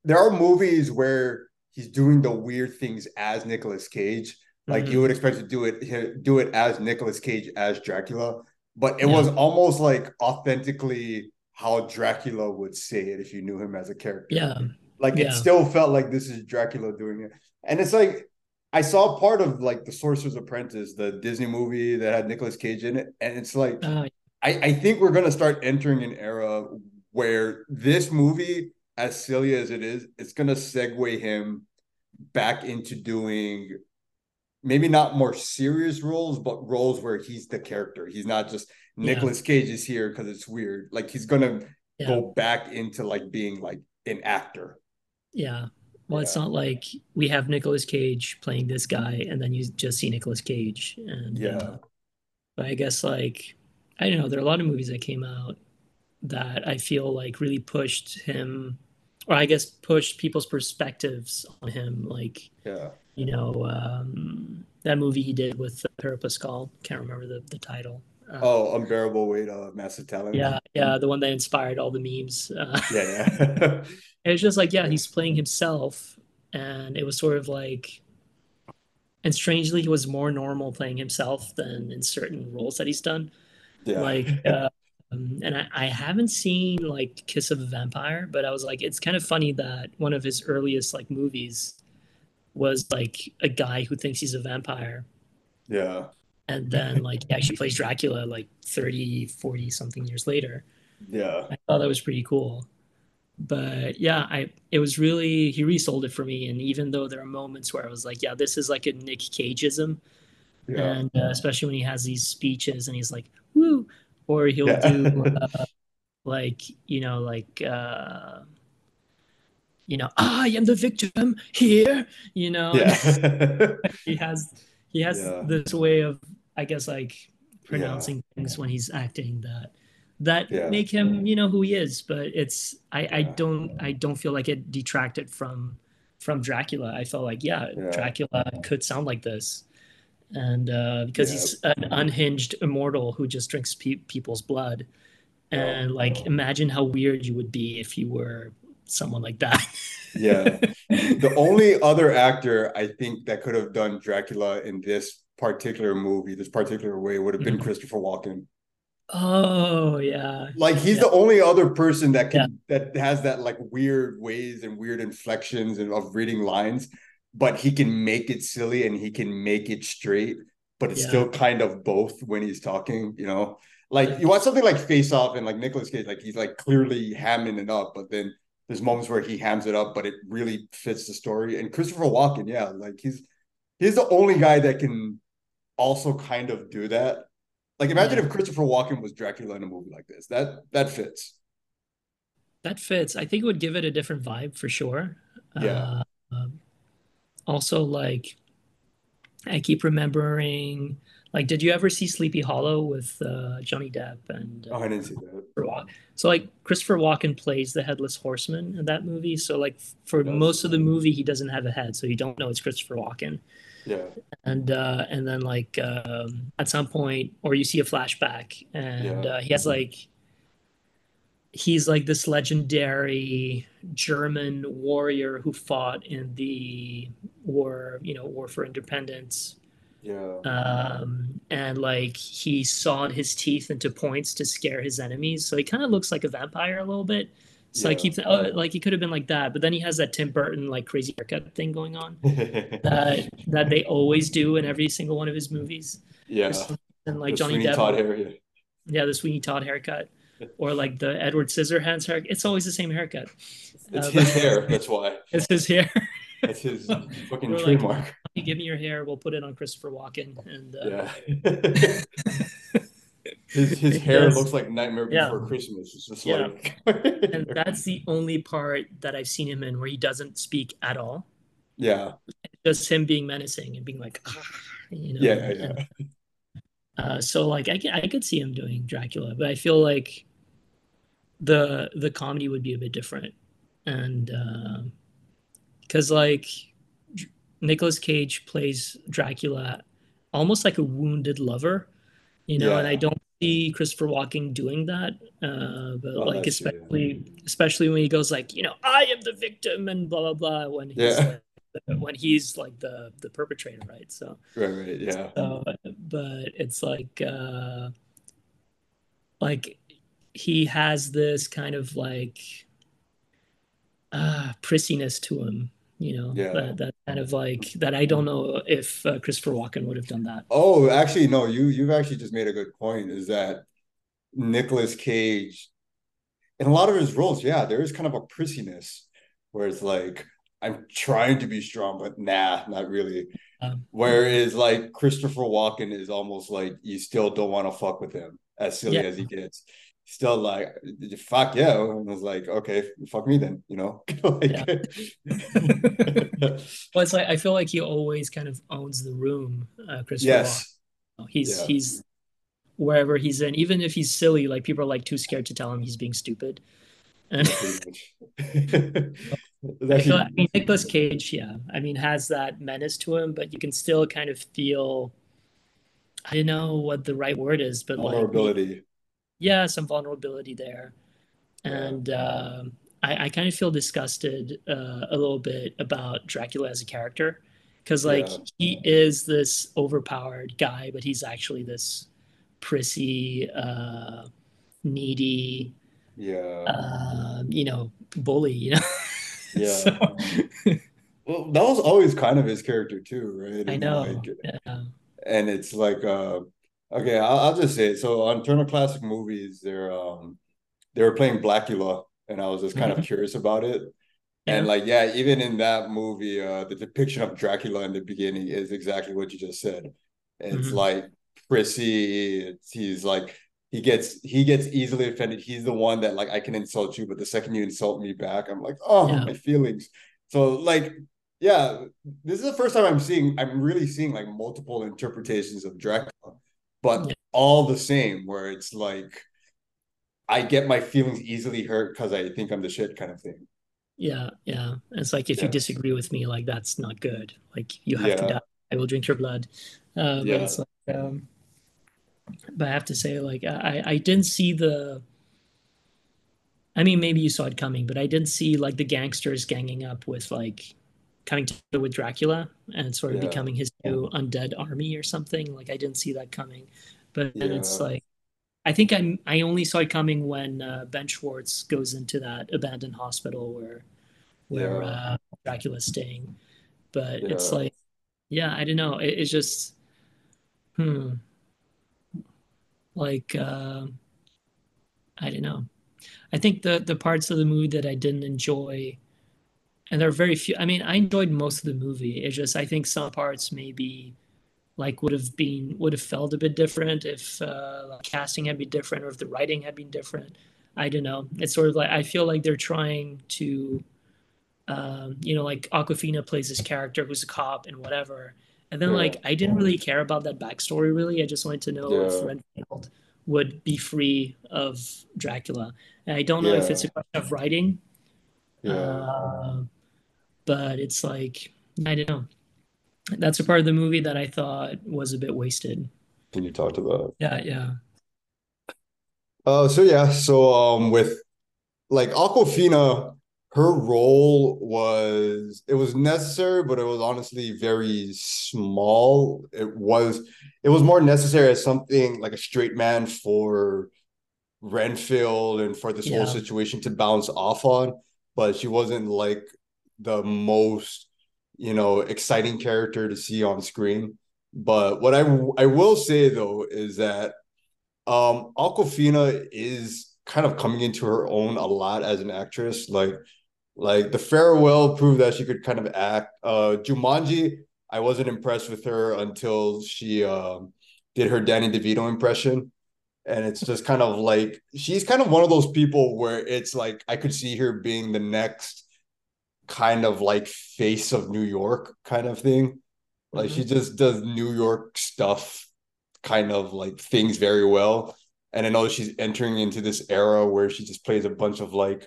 there are movies where he's doing the weird things as Nicolas Cage. Like mm-hmm. you would expect to do it do it as Nicolas Cage as Dracula, but it yeah. was almost like authentically how Dracula would say it if you knew him as a character. Yeah, like yeah. it still felt like this is Dracula doing it, and it's like. I saw part of like The Sorcerer's Apprentice, the Disney movie that had Nicolas Cage in it. And it's like, uh, I, I think we're going to start entering an era where this movie, as silly as it is, it's going to segue him back into doing maybe not more serious roles, but roles where he's the character. He's not just yeah. Nicolas Cage is here because it's weird. Like he's going to yeah. go back into like being like an actor. Yeah. Well, yeah. It's not like we have Nicolas Cage playing this guy and then you just see Nicolas Cage. And, yeah. Uh, but I guess like, I don't know, there are a lot of movies that came out that I feel like really pushed him, or I guess pushed people's perspectives on him. Like, yeah. you know, um, that movie he did with Pedro Pascal, can't remember the, the title. Uh, oh, Unbearable Weight of Massive Talent. Yeah, yeah, the one that inspired all the memes. Uh, yeah, yeah. It was just like, yeah, he's playing himself, and it was sort of like, and strangely, he was more normal playing himself than in certain roles that he's done. Yeah. Like, uh, um, and I, I haven't seen like Kiss of a Vampire, but I was like, it's kind of funny that one of his earliest like movies was like a guy who thinks he's a vampire. Yeah. And then, like, he actually plays Dracula, like, thirty, forty-something years later. Yeah. I thought that was pretty cool. But, yeah, I it was really... He resold it for me. And even though there are moments where I was like, yeah, this is like a Nick Cageism. Yeah. And uh, especially when he has these speeches and he's like, woo! Or he'll yeah. do, uh, like, you know, like... Uh, you know, I am the victim here! You know? Yeah. he has... He has yeah. this way of, I guess, like pronouncing yeah. things when he's acting that that yeah. make him, you know, who he is. But it's I, yeah. I don't I don't feel like it detracted from from Dracula. I felt like yeah, yeah. Dracula could sound like this, and uh, because yeah. he's an unhinged immortal who just drinks pe- people's blood, and yeah. like imagine how weird you would be if you were someone like that. Yeah. The only other actor I think that could have done Dracula in this particular movie, this particular way, would have been mm-hmm. Christopher Walken. Oh, yeah. Like, he's yeah. the only other person that can yeah. that has that, like, weird ways and weird inflections and of reading lines, but he can make it silly and he can make it straight, but it's yeah. still kind of both when he's talking, you know? Like, yeah. you watch something like Face Off and, like, Nicolas Cage, like, he's, like, clearly hamming it up, but then there's moments where he hams it up, but it really fits the story. And Christopher Walken, yeah, like he's he's the only guy that can also kind of do that. Like, imagine yeah. if Christopher Walken was Dracula in a movie like this. That that fits. That fits. I think it would give it a different vibe for sure. Yeah. Uh, um, also, like, I keep remembering. Like, did you ever see Sleepy Hollow with uh, Johnny Depp? And, uh, oh, I didn't see that. So, like, Christopher Walken plays the Headless Horseman in that movie. So, like, for That's most of the movie, he doesn't have a head. So you don't know it's Christopher Walken. Yeah. And uh, and then, like, um, at some point, or you see a flashback. And yeah. uh, he has, like, he's, like, this legendary German warrior who fought in the war, you know, war for independence. Yeah. Um, and like he sawed his teeth into points to scare his enemies, so he kind of looks like a vampire a little bit. So yeah. I keep th- oh, like he could have been like that, but then he has that Tim Burton like crazy haircut thing going on that that they always do in every single one of his movies. Yeah, and like the Johnny Depp, Todd hair, yeah. yeah, the Sweeney Todd haircut, or like the Edward Scissorhands haircut. It's always the same haircut. It's uh, his hair. That's why. It's his hair. That's his fucking We're trademark. Like, you give me your hair, we'll put it on Christopher Walken. And uh, yeah. his his hair yes. looks like Nightmare yeah. Before Christmas. It's just yeah. like and that's the only part that I've seen him in where he doesn't speak at all. Yeah. Just him being menacing and being like, ah, you know. Yeah, yeah. And, uh, so like I I could see him doing Dracula, but I feel like the the comedy would be a bit different. And uh, because, like, Nicolas Cage plays Dracula almost like a wounded lover, you know, yeah. and I don't see Christopher Walken doing that. Uh, but, oh, like, especially true. especially when he goes, like, you know, I am the victim and blah, blah, blah, when he's, yeah. like, when he's like, the, the perpetrator, right? So, right, right, yeah. So, but it's, like, uh, like, he has this kind of, like... ah, prissiness to him, you know, yeah. that, that kind of like that. I don't know if uh, Christopher Walken would have done that. Oh, actually, no, you, you've actually just made a good point, is that Nicolas Cage in a lot of his roles, yeah, there is kind of a prissiness where it's like, I'm trying to be strong, but nah, not really. Um, Whereas like Christopher Walken is almost like you still don't want to fuck with him, as silly yeah. as he gets. Still like, fuck yeah. And I was like, okay, fuck me then, you know? like, Yeah. well, it's like, I feel like he always kind of owns the room, uh, Christopher yes. Walken. He's, yeah. he's wherever he's in, even if he's silly, like people are like too scared to tell him he's being stupid. I feel, I mean, Nicolas Cage, yeah, I mean, has that menace to him, but you can still kind of feel, I don't know what the right word is, but vulnerability. Like, yeah, some vulnerability there. And yeah. uh, I, I kind of feel disgusted uh, a little bit about Dracula as a character, because like yeah. he is this overpowered guy, but he's actually this prissy, uh, needy, yeah, uh, you know, bully, you know. Yeah. So. Well, that was always kind of his character too, right? And I know. Like, yeah. And it's like, uh, okay, I'll, I'll just say it. So on Turner Classic Movies, they're um, they were playing Blackula, and I was just kind mm-hmm. of curious about it. Yeah. And like, yeah, even in that movie, uh, the depiction of Dracula in the beginning is exactly what you just said. It's mm-hmm. like prissy. It's, he's like. He gets he gets easily offended. He's the one that like I can insult you, but the second you insult me back, I'm like, oh yeah. my feelings. So like, yeah, this is the first time I'm seeing I'm really seeing like multiple interpretations of Dracula, but yeah. all the same, where it's like I get my feelings easily hurt because I think I'm the shit kind of thing. Yeah, yeah. It's like if yeah. you disagree with me, like that's not good. Like you have yeah. to die. I will drink your blood. Uh, yeah. But it's like. Um... But I have to say, like, I, I didn't see the, I mean, maybe you saw it coming, but I didn't see, like, the gangsters ganging up with, like, coming together with Dracula and sort of yeah. becoming his new undead army or something. Like, I didn't see that coming. But then yeah. it's like, I think I I only saw it coming when uh, Ben Schwartz goes into that abandoned hospital where, where yeah. uh, Dracula's staying. But yeah. it's like, yeah, I don't know. It, it's just, hmm. Like, uh, I don't know. I think the, the parts of the movie that I didn't enjoy, and there are very few, I mean, I enjoyed most of the movie. It's just, I think some parts maybe like would have been, would have felt a bit different if uh, like casting had been different or if the writing had been different. I don't know. It's sort of like, I feel like they're trying to, um, you know, like Awkwafina plays this character who's a cop and whatever. And then, yeah. like, I didn't really care about that backstory, really. I just wanted to know yeah. if Renfield would be free of Dracula. And I don't know yeah. if it's a question of writing. Yeah. Uh, but it's like, I don't know. That's a part of the movie that I thought was a bit wasted. Can you talk to that? Yeah, yeah. Uh, so, yeah. So, um, with, like, Awkwafina... Her role was, it was necessary, but it was honestly very small. It was, it was more necessary as something like a straight man for Renfield and for this yeah. whole situation to bounce off on. But she wasn't like the most, you know, exciting character to see on screen. But what I, I will say though, is that um, Awkwafina is kind of coming into her own a lot as an actress. Like, Like The Farewell proved that she could kind of act. Uh, Jumanji, I wasn't impressed with her until she um, did her Danny DeVito impression. And it's just kind of like, she's kind of one of those people where it's like, I could see her being the next kind of like face of New York kind of thing. Like mm-hmm. she just does New York stuff, kind of like things very well. And I know she's entering into this era where she just plays a bunch of like,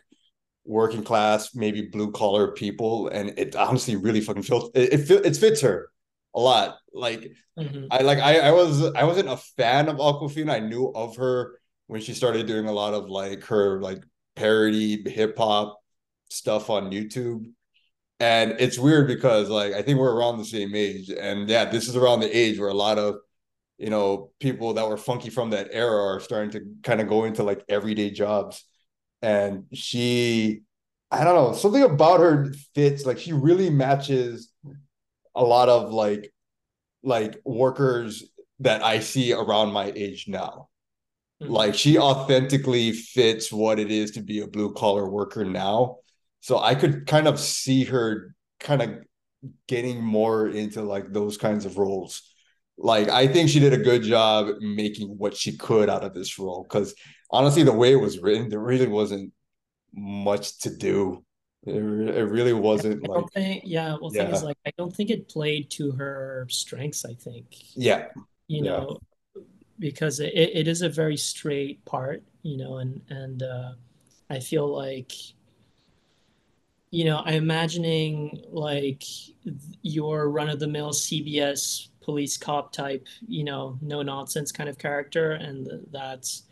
working class, maybe blue collar people, and it honestly really fucking feels it. It, it fits her a lot. Like mm-hmm. I like I, I was I wasn't a fan of Awkwafina. I knew of her when she started doing a lot of like her like parody hip hop stuff on YouTube, and it's weird because like I think we're around the same age, and yeah, this is around the age where a lot of you know people that were funky from that era are starting to kind of go into like everyday jobs. And she, I don't know, something about her fits. Like she really matches a lot of like, like workers that I see around my age now. Mm-hmm. Like she authentically fits what it is to be a blue collar worker now. So I could kind of see her kind of getting more into like those kinds of roles. Like, I think she did a good job making what she could out of this role, because honestly, the way it was written, there really wasn't much to do. It, it really wasn't. I like, think, yeah, well, yeah. Thing is, like, I don't think it played to her strengths, I think. Yeah. You yeah. know, because it, it is a very straight part, you know, and, and uh, I feel like, you know, I'm imagining like your run-of-the-mill C B S police cop type, you know, no nonsense kind of character. And that's,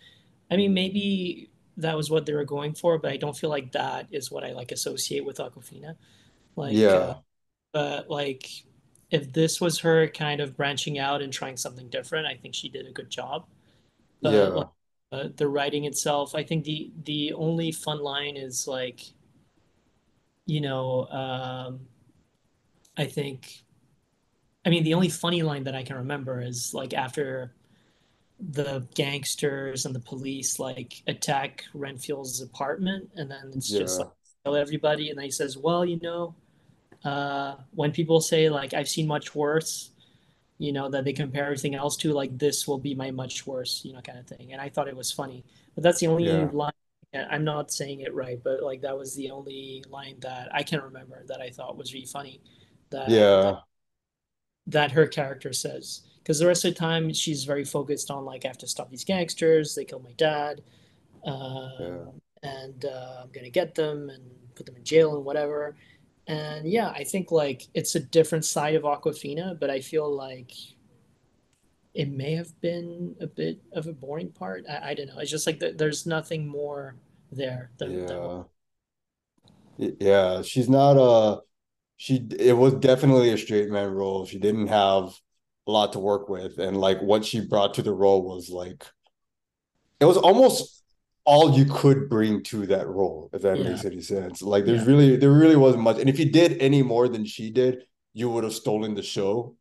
I mean, maybe that was what they were going for, but I don't feel like that is what I like associate with Awkwafina. Like, yeah. Uh, but like, if this was her kind of branching out and trying something different, I think she did a good job. But yeah. like, uh, the writing itself, I think the, the only fun line is like, you know, um, I think, I mean, the only funny line that I can remember is like after the gangsters and the police like attack Renfield's apartment, and then it's yeah. just like kill everybody, and then he says, well, you know, uh, when people say like I've seen much worse, you know, that they compare everything else to, like, this will be my much worse, you know, kind of thing. And I thought it was funny, but that's the only yeah. line. I'm not saying it right, but like that was the only line that I can remember that I thought was really funny. That, yeah. That, that her character says, because the rest of the time she's very focused on like, I have to stop these gangsters, they killed my dad, uh, yeah. and uh, I'm gonna get them and put them in jail and whatever. And yeah, I think like it's a different side of Awkwafina, but I feel like it may have been a bit of a boring part. I, I don't know. It's just like the, there's nothing more there than yeah. that. Yeah, she's not a. She it was definitely a straight man role. She didn't have a lot to work with, and like what she brought to the role was like, it was almost all you could bring to that role, if that yeah. makes any sense. Like there's yeah. really there really wasn't much, and if you did any more than she did, you would have stolen the show.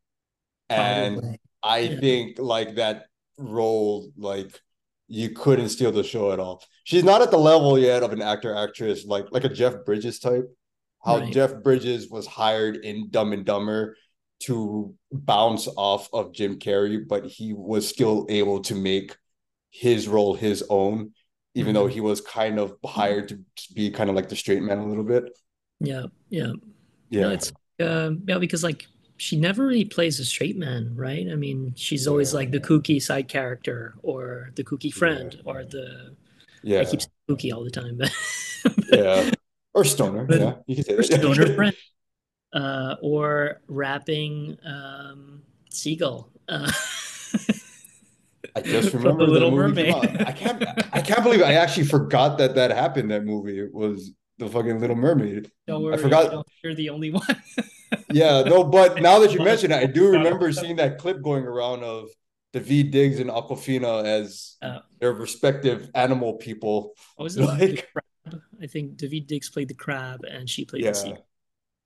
And Probably. I yeah. think like that role, like you couldn't steal the show at all. She's not at the level yet of an actor actress like like a Jeff Bridges type. How right. Jeff Bridges was hired in Dumb and Dumber to bounce off of Jim Carrey, but he was still able to make his role his own, even mm-hmm. though he was kind of hired to be kind of like the straight man a little bit. Yeah, yeah. Yeah, no, it's, uh, yeah, because like she never really plays a straight man, right? I mean, she's always yeah. like the kooky side character or the kooky friend yeah. or the... Yeah. I keep saying kooky all the time, but... yeah. Or stoner, but, yeah, you can say that. Or stoner friend, uh, or rapping um, seagull. Uh, I just remember the Little Mermaid. I can't, I can't believe I actually forgot that that happened. That movie, it was the fucking Little Mermaid. Don't worry, I forgot. You're the only one. yeah, no, but now that you mention it, I do remember seeing that clip going around of the V Diggs and Awkwafina as oh. their respective animal people. What was it like? I think Daveed Diggs played the crab and she played yeah. the sea.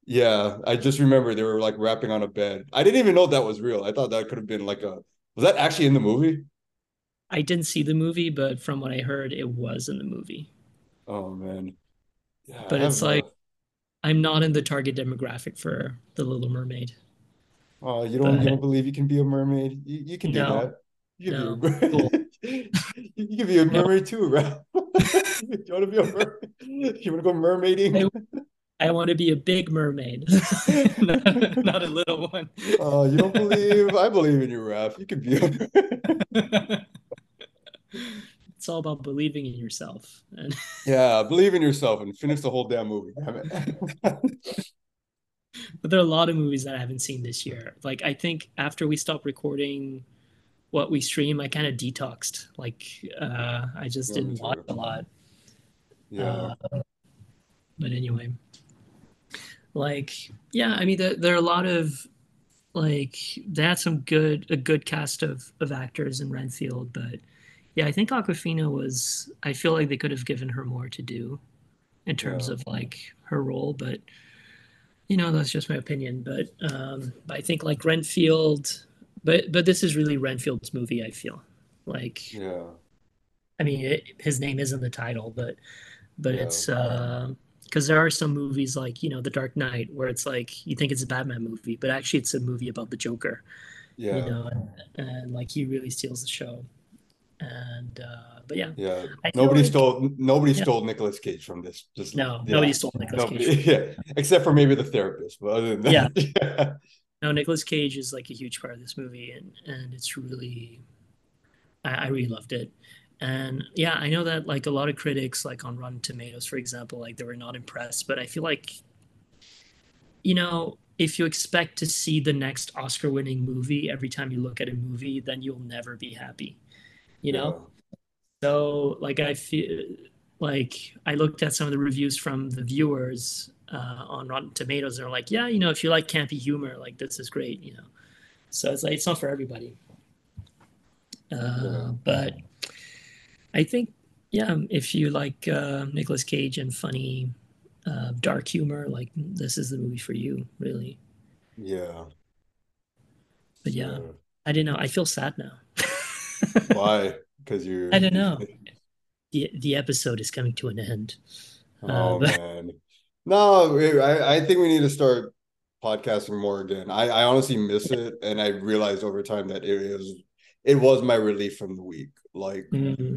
Yeah, I just remember they were like rapping on a bed. I didn't even know that was real. I thought that could have been like a... Was that actually in the movie? I didn't see the movie, but from what I heard, it was in the movie. Oh, man. Yeah, but it's like, I'm not in the target demographic for The Little Mermaid. Oh, you don't, but... you don't believe you can be a mermaid? You, you can do no, that. You can no, be a mermaid. Cool. You can be a mermaid no. too, right? You want to be a mermaid? You want to go mermaiding? I, I want to be a big mermaid, not, not a little one. Oh, uh, you don't believe? I believe in you, Raph. You can be a mermaid. It's all about believing in yourself. Yeah, believe in yourself and finish the whole damn movie. But there are a lot of movies that I haven't seen this year. Like, I think after we stopped recording what we stream, I kind of detoxed. Like, uh, I just yeah, didn't watch a lot. Yeah. Uh, but anyway, like, yeah, I mean, there, there are a lot of, like, they had some good, a good cast of, of actors in Renfield, but yeah, I think Awkwafina was, I feel like they could have given her more to do in terms yeah. of like her role, but you know, that's just my opinion. But, um, but I think like Renfield, But but this is really Renfield's movie, I feel. Like, yeah. I mean, it, his name is in the title, but but yeah. it's uh, Because there are some movies like, you know, The Dark Knight, where it's like you think it's a Batman movie, but actually it's a movie about the Joker. Yeah. You know, and, and like he really steals the show. And uh, but yeah, yeah. Nobody like, stole nobody yeah. stole Nicolas Cage from this. Just no, yeah. nobody stole Nicolas nobody, Cage. Yeah, except for maybe the therapist. But other than that, yeah. yeah. No, Nicolas Cage is like a huge part of this movie, and and it's really, I, I really loved it. And yeah, I know that like a lot of critics, like on Rotten Tomatoes, for example, like they were not impressed. But I feel like, you know, if you expect to see the next Oscar-winning movie every time you look at a movie, then you'll never be happy. You know, yeah. so like I feel like I looked at some of the reviews from the viewers uh, on Rotten Tomatoes. They're like, yeah, you know, if you like campy humor, like this is great, you know. So it's like it's not for everybody. Uh, yeah. But I think, yeah, if you like uh, Nicolas Cage and funny, uh, dark humor, like this is the movie for you, really. Yeah. But yeah, yeah. I didn't know. I feel sad now. Why? Because you're. I don't know. the The episode is coming to an end. Oh uh, but... man! No, I, I think we need to start podcasting more again. I, I honestly miss it, and I realized over time that it is it was my relief from the week. Like mm-hmm.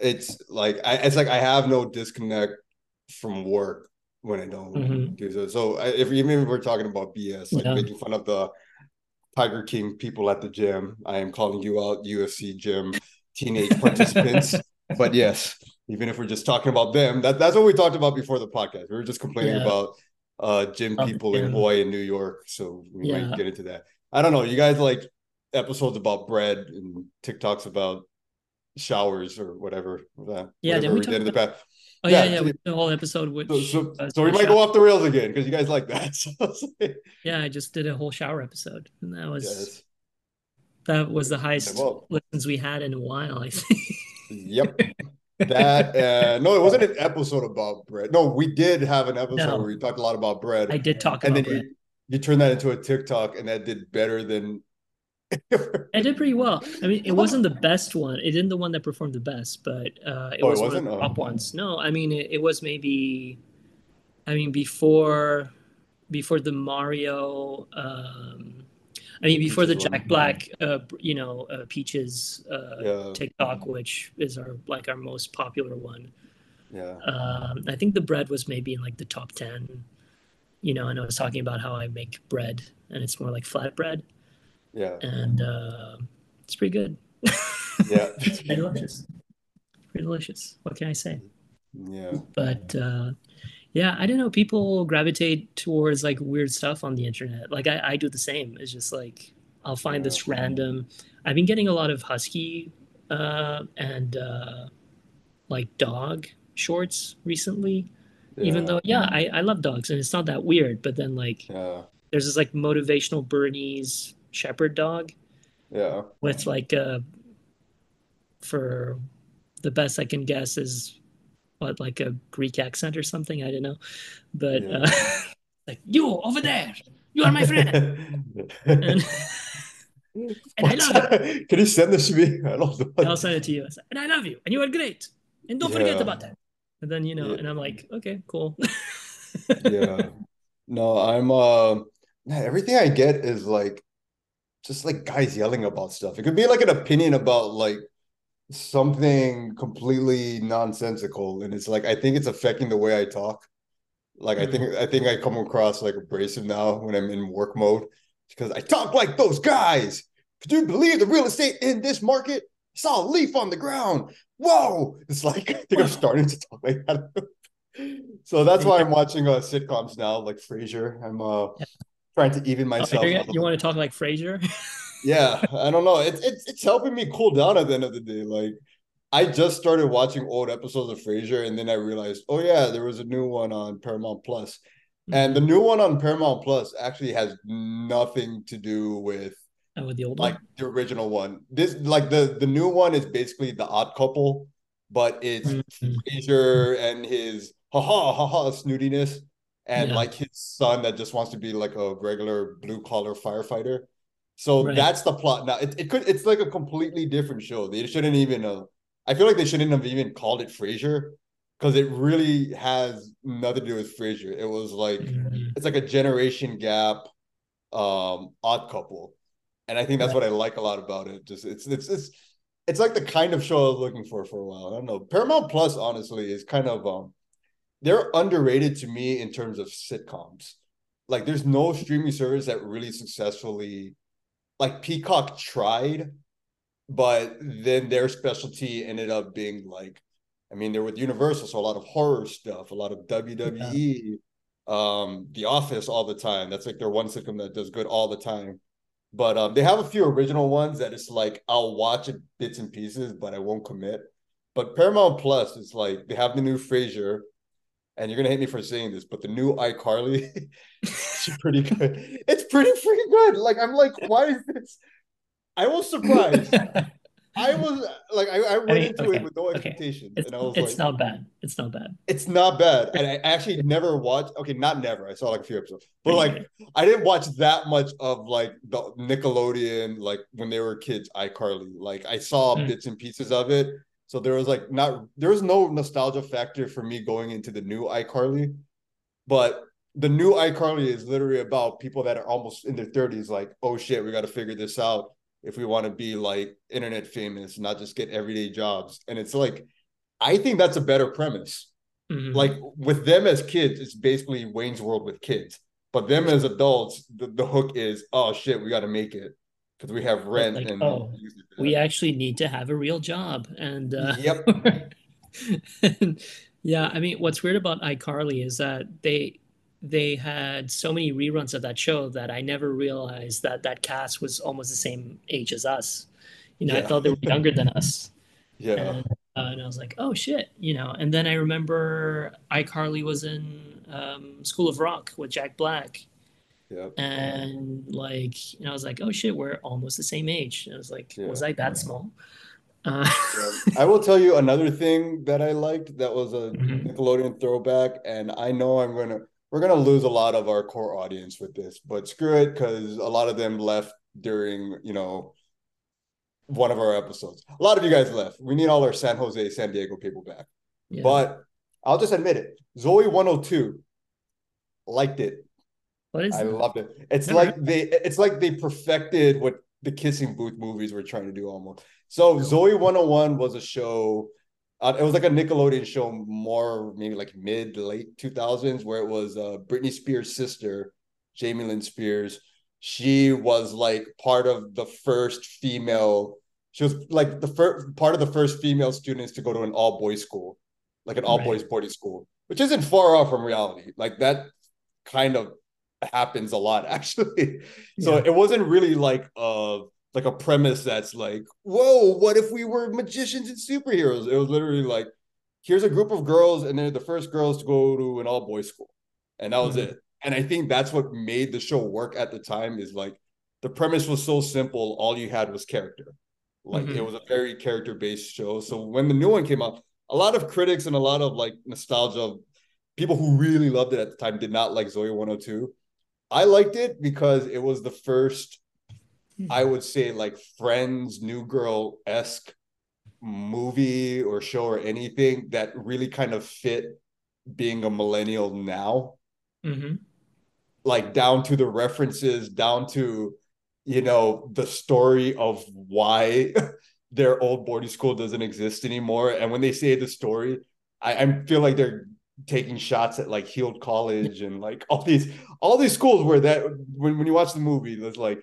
it's like I it's like I have no disconnect from work when I don't mm-hmm. do so. So if even if we're talking about B S, like yeah. making fun of the Tiger King people at the gym. I am calling you out, U F C gym teenage participants. But yes, even if we're just talking about them, that, that's what we talked about before the podcast. We were just complaining yeah. about uh, gym people um, in Hawaii and New York. So we yeah. might get into that. I don't know. You guys like episodes about bread and TikToks about showers or whatever. That, yeah, whatever we, we did in the past. Oh, yeah, yeah. yeah. So, the whole episode. Which, so so, uh, so we might shower. go off the rails again because you guys like that. So I like, yeah, I just did a whole shower episode, and that was yes. that was the highest well, listens we had in a while, I think. Yep. That uh, no, it wasn't an episode about bread. No, we did have an episode no. where we talked a lot about bread. I did talk, and about then bread. You, you turned that into a TikTok, and that did better than. I did pretty well. I mean, it wasn't the best one. It isn't the one that performed the best, but uh, it oh, was it one of the top um, ones. No, I mean, it, it was maybe, I mean, before, before the Mario, um, I mean, before the Jack Black, uh, you know, uh, Peaches uh, yeah. TikTok, which is our like our most popular one. Yeah. Um, I think the bread was maybe in like the top ten. You know, and I was talking about how I make bread, and it's more like flatbread. Yeah, and uh, it's pretty good. Yeah, it's pretty delicious. Pretty delicious. What can I say? Yeah. But uh, yeah, I don't know. People gravitate towards like weird stuff on the internet. Like I, I do the same. It's just like I'll find yeah. this random. I've been getting a lot of husky uh, and uh, like dog shorts recently. Yeah. Even though, yeah, I, I love dogs and it's not that weird. But then like yeah. there's this like motivational Bernese shepherd dog yeah with like uh for the best I can guess is what like a Greek accent or something, I don't know, but yeah. uh, like you over there, you are my friend. and, and I love you. Can you send this to me? I love the I'll send it to you. I said, and I love you and you are great and don't yeah. forget about that, and then you know yeah. and I'm like okay cool. Yeah, no, I'm uh everything I get is like just like guys yelling about stuff. It could be like an opinion about like something completely nonsensical, and it's like I think it's affecting the way I talk. Like mm-hmm. I think I think I come across like abrasive now when I'm in work mode because I talk like those guys. Could you believe the real estate in this market? I saw a leaf on the ground. Whoa! It's like I think I'm starting to talk like that. So that's why I'm watching uh, sitcoms now, like Frasier. I'm uh. Yeah. Trying to even myself. Oh, you, you want to talk like Frasier? Yeah, I don't know. It's it's it's helping me cool down at the end of the day. Like I just started watching old episodes of Frasier, and then I realized, oh yeah, there was a new one on Paramount Plus, and the new one on Paramount Plus actually has nothing to do with and with the old like one? The original one. This like the the new one is basically The Odd Couple, but it's mm-hmm. Frasier and his ha ha ha ha snootiness. And yeah. like his son that just wants to be like a regular blue collar firefighter. So right. that's the plot. Now it, it could it's like a completely different show. They shouldn't even. Uh, I feel like they shouldn't have even called it Frasier. because it really has nothing to do with Frasier. It was like, it's like a generation gap, um, odd couple. And I think that's what I like a lot about it. Just it's it's it's it's like the kind of show I was looking for for a while. I don't know. Paramount Plus, honestly, is kind of um, they're underrated to me in terms of sitcoms. Like, there's no streaming service that really successfully, like Peacock tried, but then their specialty ended up being like, I mean, they're with Universal, so a lot of horror stuff, a lot of W W E, yeah. um, The Office all the time. That's like their one sitcom that does good all the time. But um, they have a few original ones that it's like, I'll watch it bits and pieces, but I won't commit. But Paramount Plus is like, they have the new Frasier, and you're going to hate me for saying this, but the new iCarly, it's pretty good. It's pretty freaking good. Like, I'm like, why is this? I was surprised. I was like, I, I went I mean, into okay. it with no expectations. Okay. It's, and I was it's like, not bad. It's not bad. It's not bad. And I actually never watched, okay, not never. I saw like a few episodes. But like, I didn't watch that much of like the Nickelodeon, like when they were kids, iCarly. Like, I saw mm. bits and pieces of it. So there was like not, there was no nostalgia factor for me going into the new iCarly. But the new iCarly is literally about people that are almost in their thirties, like, oh shit, we got to figure this out if we want to be like internet famous, not just get everyday jobs. And it's like, I think that's a better premise. Mm-hmm. Like with them as kids, it's basically Wayne's World with kids, but them as adults, the, the hook is, oh shit, we got to make it because we have rent. Like, and oh, we actually need to have a real job. And uh, yep. and, yeah. I mean, what's weird about iCarly is that they, they had so many reruns of that show that I never realized that that cast was almost the same age as us. You know, yeah. I thought they were younger than us. Yeah. And, uh, and I was like, oh shit, you know. And then I remember iCarly was in um, School of Rock with Jack Black. Yeah. And like, you know, I was like, oh shit, we're almost the same age. And I was like, yeah. was I that small? Uh- I will tell you another thing that I liked that was a mm-hmm. Nickelodeon throwback, and I know I'm going to, we're going to lose a lot of our core audience with this, but screw it, because a lot of them left during, you know, one of our episodes. A lot of you guys left. We need all our San Jose, San Diego people back. Yeah. But I'll just admit it. Zoe one oh two, liked it. What is I that? Loved it. It's like they it's like they perfected what the Kissing Booth movies were trying to do almost. So Zoe one oh one was a show. Uh, it was like a Nickelodeon show, more maybe like mid late two thousands, where it was uh, Britney Spears' sister, Jamie Lynn Spears. She was like part of the first female. She was like the first part of the first female students to go to an all boys school, like an all boys boarding school, which isn't far off from reality. Like that kind of happens a lot, actually. So yeah. it wasn't really like a. Like a premise that's like, whoa, what if we were magicians and superheroes? It was literally like, here's a group of girls, and they're the first girls to go to an all-boys school. And that was mm-hmm. it. And I think that's what made the show work at the time, is like the premise was so simple, all you had was character. Like mm-hmm. it was a very character-based show. So when the new one came out, a lot of critics and a lot of like nostalgia, people who really loved it at the time did not like Zoe one oh two. I liked it because it was the first, I would say, like Friends, New Girl-esque movie or show or anything that really kind of fit being a millennial now. Mm-hmm. Like down to the references, down to, you know, the story of why their old boarding school doesn't exist anymore. And when they say the story, I, I feel like they're taking shots at like Heald College and like all these, all these schools where that, when, when you watch the movie, there's like,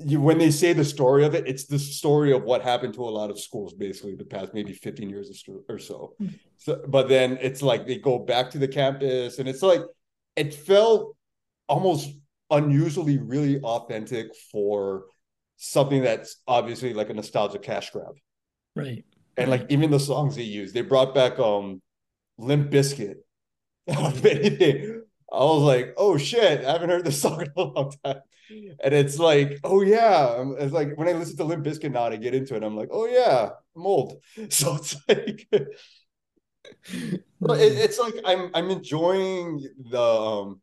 You, when they say the story of it, it's the story of what happened to a lot of schools, basically the past maybe fifteen years or so. So but then it's like they go back to the campus, and it's like it felt almost unusually really authentic for something that's obviously like a nostalgia cash grab. Right. And like even the songs they used, they brought back um Limp Bizkit. I was like, oh shit, I haven't heard this song in a long time. And it's like, oh yeah. It's like when I listen to Limp Bizkit now and I get into it, I'm like, oh yeah, I'm old. So it's like but it, it's like I'm I'm enjoying the um,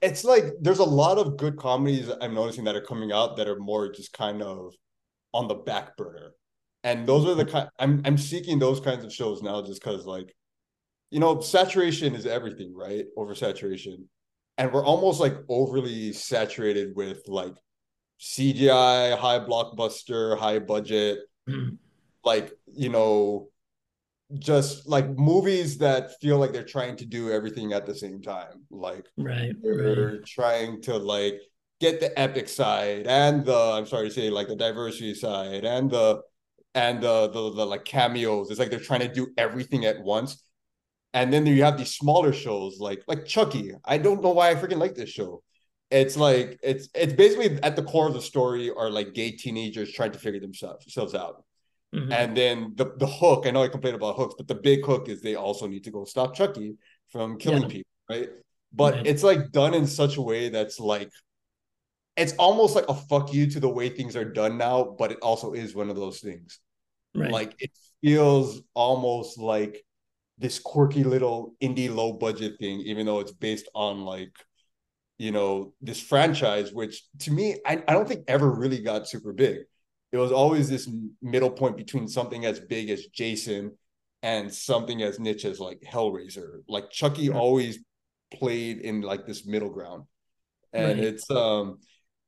it's like there's a lot of good comedies I'm noticing that are coming out that are more just kind of on the back burner. And those are the kind, I'm I'm seeking those kinds of shows now just because, like, you know, saturation is everything, right? Oversaturation. And we're almost like overly saturated with like C G I, high blockbuster, high budget, mm. like, you know, just like movies that feel like they're trying to do everything at the same time. Like right, they're right. trying to like get the epic side and the, I'm sorry to say, like the diversity side and the, and the, the, the like cameos. It's like they're trying to do everything at once. And then you have these smaller shows like like Chucky. I don't know why I freaking like this show. It's like it's it's basically at the core of the story are like gay teenagers trying to figure themselves, themselves out. Mm-hmm. And then the, the hook, I know I complain about hooks, but the big hook is they also need to go stop Chucky from killing yeah. people, right? But right. it's like done in such a way that's like, it's almost like a fuck you to the way things are done now, but it also is one of those things. Right. Like it feels almost like this quirky little indie low budget thing, even though it's based on like, you know, this franchise, which to me, I, I don't think ever really got super big. It was always this middle point between something as big as Jason and something as niche as like Hellraiser. Like Chucky yeah. always played in like this middle ground. And right. it's um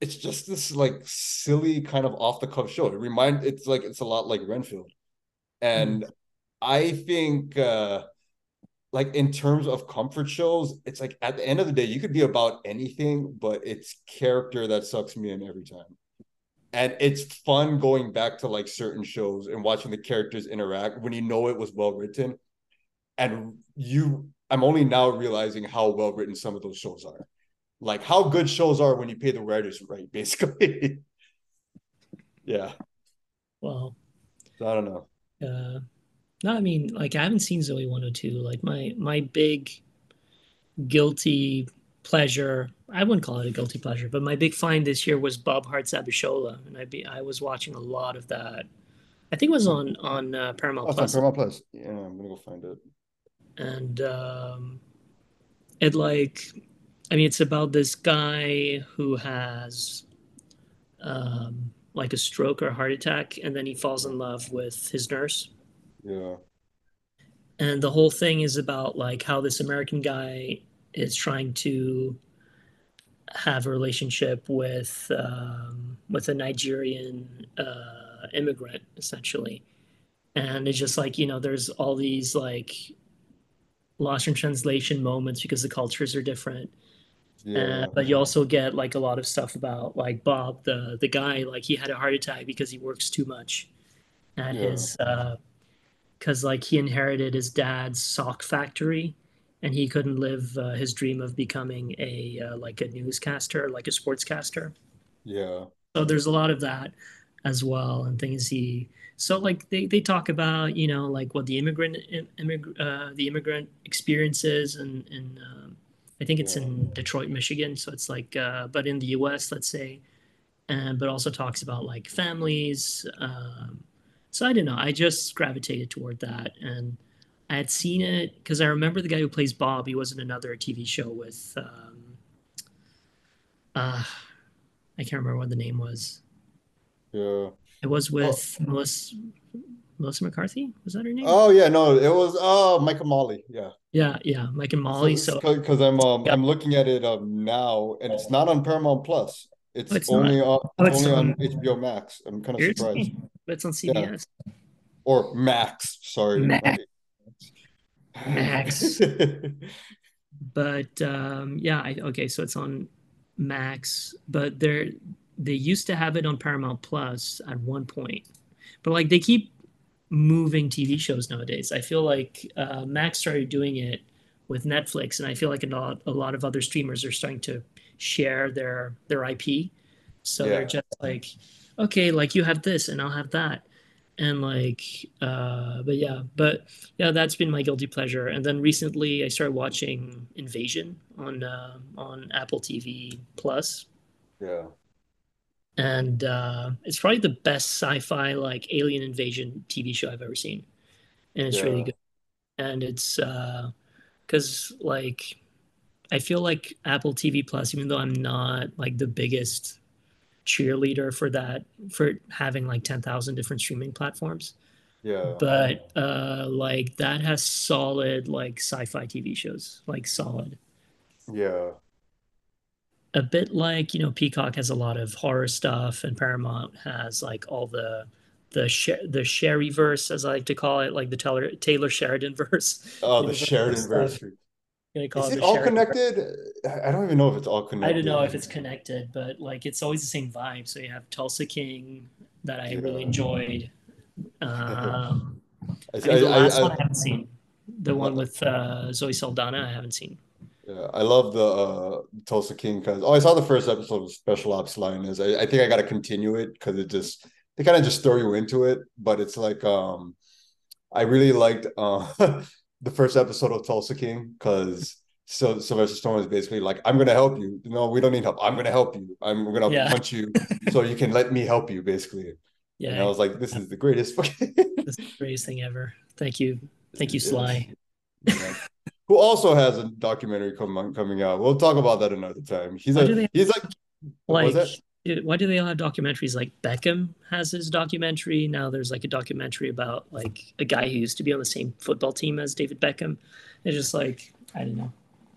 it's just this like silly kind of off the cuff show. It reminds it's like it's a lot like Renfield. And mm. I think, uh, like, in terms of comfort shows, it's like, at the end of the day, you could be about anything, but it's character that sucks me in every time. And it's fun going back to, like, certain shows and watching the characters interact when you know it was well-written. And you, I'm only now realizing how well-written some of those shows are. Like, how good shows are when you pay the writers right, basically. yeah. Well. So I don't know. Uh... No, I mean, like, I haven't seen Zoe one oh two. Like, my my big guilty pleasure, I wouldn't call it a guilty pleasure, but my big find this year was Bob Hart's Abishola. And I be I was watching a lot of that. I think it was on, on uh, Paramount oh, Plus. On Paramount Plus. Yeah, I'm going to go find it. And um, it, like, I mean, it's about this guy who has... Um, like, a stroke or a heart attack, and then he falls in love with his nurse. Yeah. And the whole thing is about like how this American guy is trying to have a relationship with um, with a Nigerian uh, immigrant, essentially. And it's just like, you know, there's all these like lost in translation moments because the cultures are different. Yeah. Uh, but you also get like a lot of stuff about like Bob, the the guy, like he had a heart attack because he works too much at yeah. his... Uh, because like he inherited his dad's sock factory and he couldn't live uh, his dream of becoming a uh, like a newscaster, like a sportscaster. Yeah. So there's a lot of that as well. And things he so like they, they talk about, you know, like what the immigrant immig- uh, the immigrant experience is. And, and um, I think it's yeah. in Detroit, Michigan. So it's like uh, but in the U S, let's say, and but also talks about like families. Um, So I don't know. I just gravitated toward that. And I had seen it because I remember the guy who plays Bob. He was in another T V show with, um, uh, I can't remember what the name was. Yeah. It was with oh. Melissa, Melissa McCarthy. Was that her name? Oh, yeah. No, it was uh, Mike and Molly. Yeah. Yeah. Yeah. Mike and Molly. So because so, I'm um, yeah. I'm looking at it um, now and it's not on Paramount Plus. It's, oh, it's only, on, oh, it's only on H B O Max. I'm kind of Seriously? surprised. But it's on C B S. Yeah. Or Max, sorry. Max. Max. But, um, yeah, I, okay, so it's on Max. But they they used to have it on Paramount Plus at one point. But, like, they keep moving T V shows nowadays. I feel like uh, Max started doing it with Netflix, and I feel like a lot, a lot of other streamers are starting to share their their I P, so yeah. they're just like, okay, like you have this and I'll have that, and like uh but yeah but yeah that's been my guilty pleasure. And then recently I started watching Invasion on uh, on Apple T V Plus, yeah and uh it's probably the best sci-fi like alien invasion T V show I've ever seen, and it's yeah. really good. And it's uh because like I feel like Apple T V Plus, even though I'm not like the biggest cheerleader for that, for having like ten thousand different streaming platforms. Yeah. But uh, like that has solid like sci-fi T V shows, like solid. Yeah. A bit like, you know, Peacock has a lot of horror stuff, and Paramount has like all the the Sher- the Sherry-verse, as I like to call it, like the Taylor Taylor Sheridan verse. Oh, the Sheridan verse. Is it, it all connected? Verse. I don't even know if it's all connected. I don't know if it's connected, but like it's always the same vibe. So you have Tulsa King that I yeah. really enjoyed. Um, I, I, the last I, I, one I haven't seen. The one with uh, Zoe Saldana, I haven't seen. Yeah, I love the uh, Tulsa King because oh, I saw the first episode of Special Ops Lioness. I, I think I got to continue it because it just they kind of just throw you into it. But it's like um, I really liked uh, the first episode of Tulsa King because so Sylvester Stallone is basically like, I'm gonna help you. No, we don't need help. I'm gonna help you. I'm gonna yeah. punch you so you can let me help you, basically. Yeah, and I was like, this is the greatest fucking this is the greatest thing ever. Thank you. Thank you, Sly. Yeah. Who also has a documentary coming coming out. We'll talk about that another time. He's why like he's like, like was that? Why do they all have documentaries? Like Beckham has his documentary. Now there's like a documentary about like a guy who used to be on the same football team as David Beckham. It's just like, I don't know.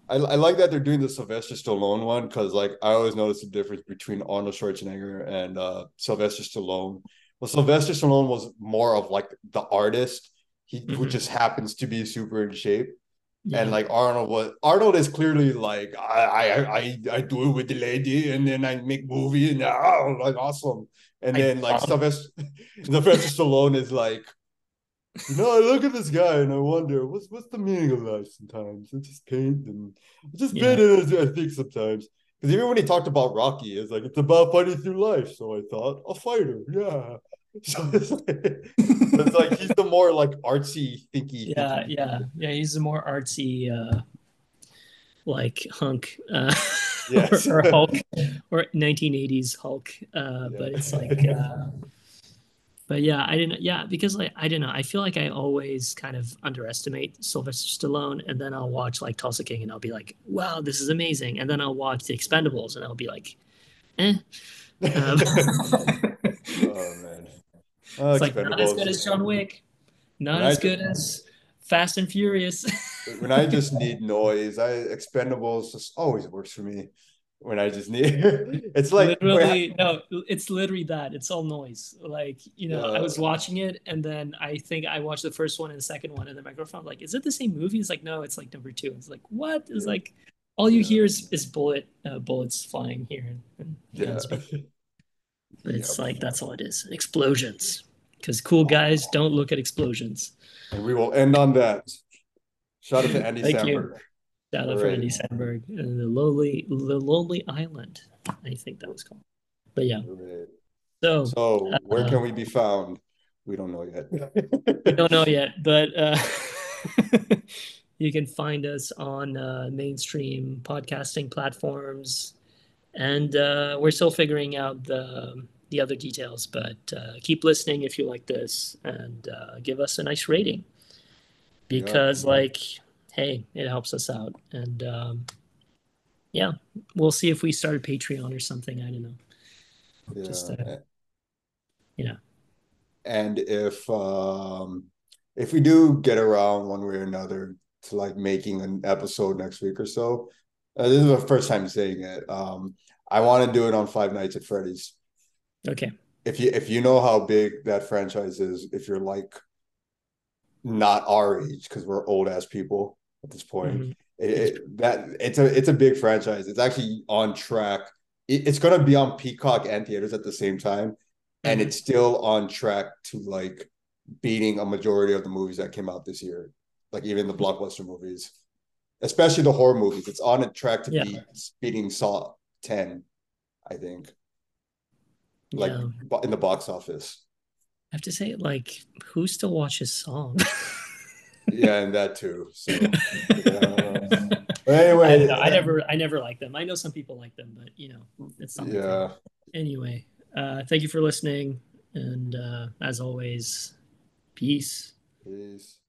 I, I like that they're doing the Sylvester Stallone one because like I always notice the difference between Arnold Schwarzenegger and uh, Sylvester Stallone. Well, Sylvester Stallone was more of like the artist, he mm-hmm. who just happens to be super in shape, yeah. and like Arnold was. Arnold is clearly like I, I, I, I do it with the lady, and then I make movie, and oh, like awesome. And I then like Sylvester, Sylvester Stallone is like, you know, I look at this guy and I wonder what's what's the meaning of life sometimes. I just paint and I just paint yeah. and I think sometimes. Because even when he talked about Rocky, it's like, it's about fighting through life. So I thought, a fighter, yeah. So it's like, it's like he's the more like artsy thinky. Yeah, thinky. yeah, yeah. He's the more artsy, uh, like hunk, uh, yes. or, or Hulk, or nineteen eighties Hulk. Uh, yeah. But it's like, uh, but yeah, I didn't, yeah, because like, I don't know. I feel like I always kind of underestimate Sylvester Stallone, and then I'll watch like Tulsa King and I'll be like, wow, this is amazing. And then I'll watch The Expendables and I'll be like, eh. Um, oh, man. Oh, it's like not as good as John Wick, not as good as Fast and Furious. When I just need noise, I Expendables just always works for me. When I just need it's like literally I, no it's literally that it's all noise, like, you know, uh, I was watching it and then I think I watched the first one and the second one and the microphone like, is it the same movie? It's like, no, it's like number two. It's like, what? It's yeah. like all you yeah. hear is, is bullet uh, bullets flying here and, and yeah. but it's yeah. like that's all it is, explosions, because cool guys don't look at explosions. And we will end on that. Shout out to Andy Samberg. Shout out for Andy Sandberg and the Lonely, the Lonely Island, I think that was called. But yeah, right. so so uh, where can we be found? We don't know yet. We don't know yet, but uh, you can find us on uh, mainstream podcasting platforms, and uh, we're still figuring out the the other details. But uh, keep listening if you like this, and uh, give us a nice rating, because yeah, yeah. like. hey, it helps us out. And um, yeah, we'll see if we start a Patreon or something. I don't know. Yeah. Just, uh, you know. And if um, if we do get around one way or another to like making an episode next week or so, uh, this is the first time saying it. Um, I want to do it on Five Nights at Freddy's. Okay. If you if you know how big that franchise is, if you're like not our age, because we're old ass people at this point. Mm-hmm. It, it, that it's a it's a big franchise. It's actually on track. It, it's gonna be on Peacock and theaters at the same time, mm-hmm. and it's still on track to like beating a majority of the movies that came out this year. Like even the blockbuster movies, especially the horror movies. It's on a track to yeah. beat beating Saw ten, I think. Like yeah. in the box office. I have to say, like, who still watches Saw? yeah, and that too. So, yeah. Anyway, I, I never, I never like them. I know some people like them, but you know, it's not. Yeah. Anyway, uh, thank you for listening, and uh, as always, peace. Peace.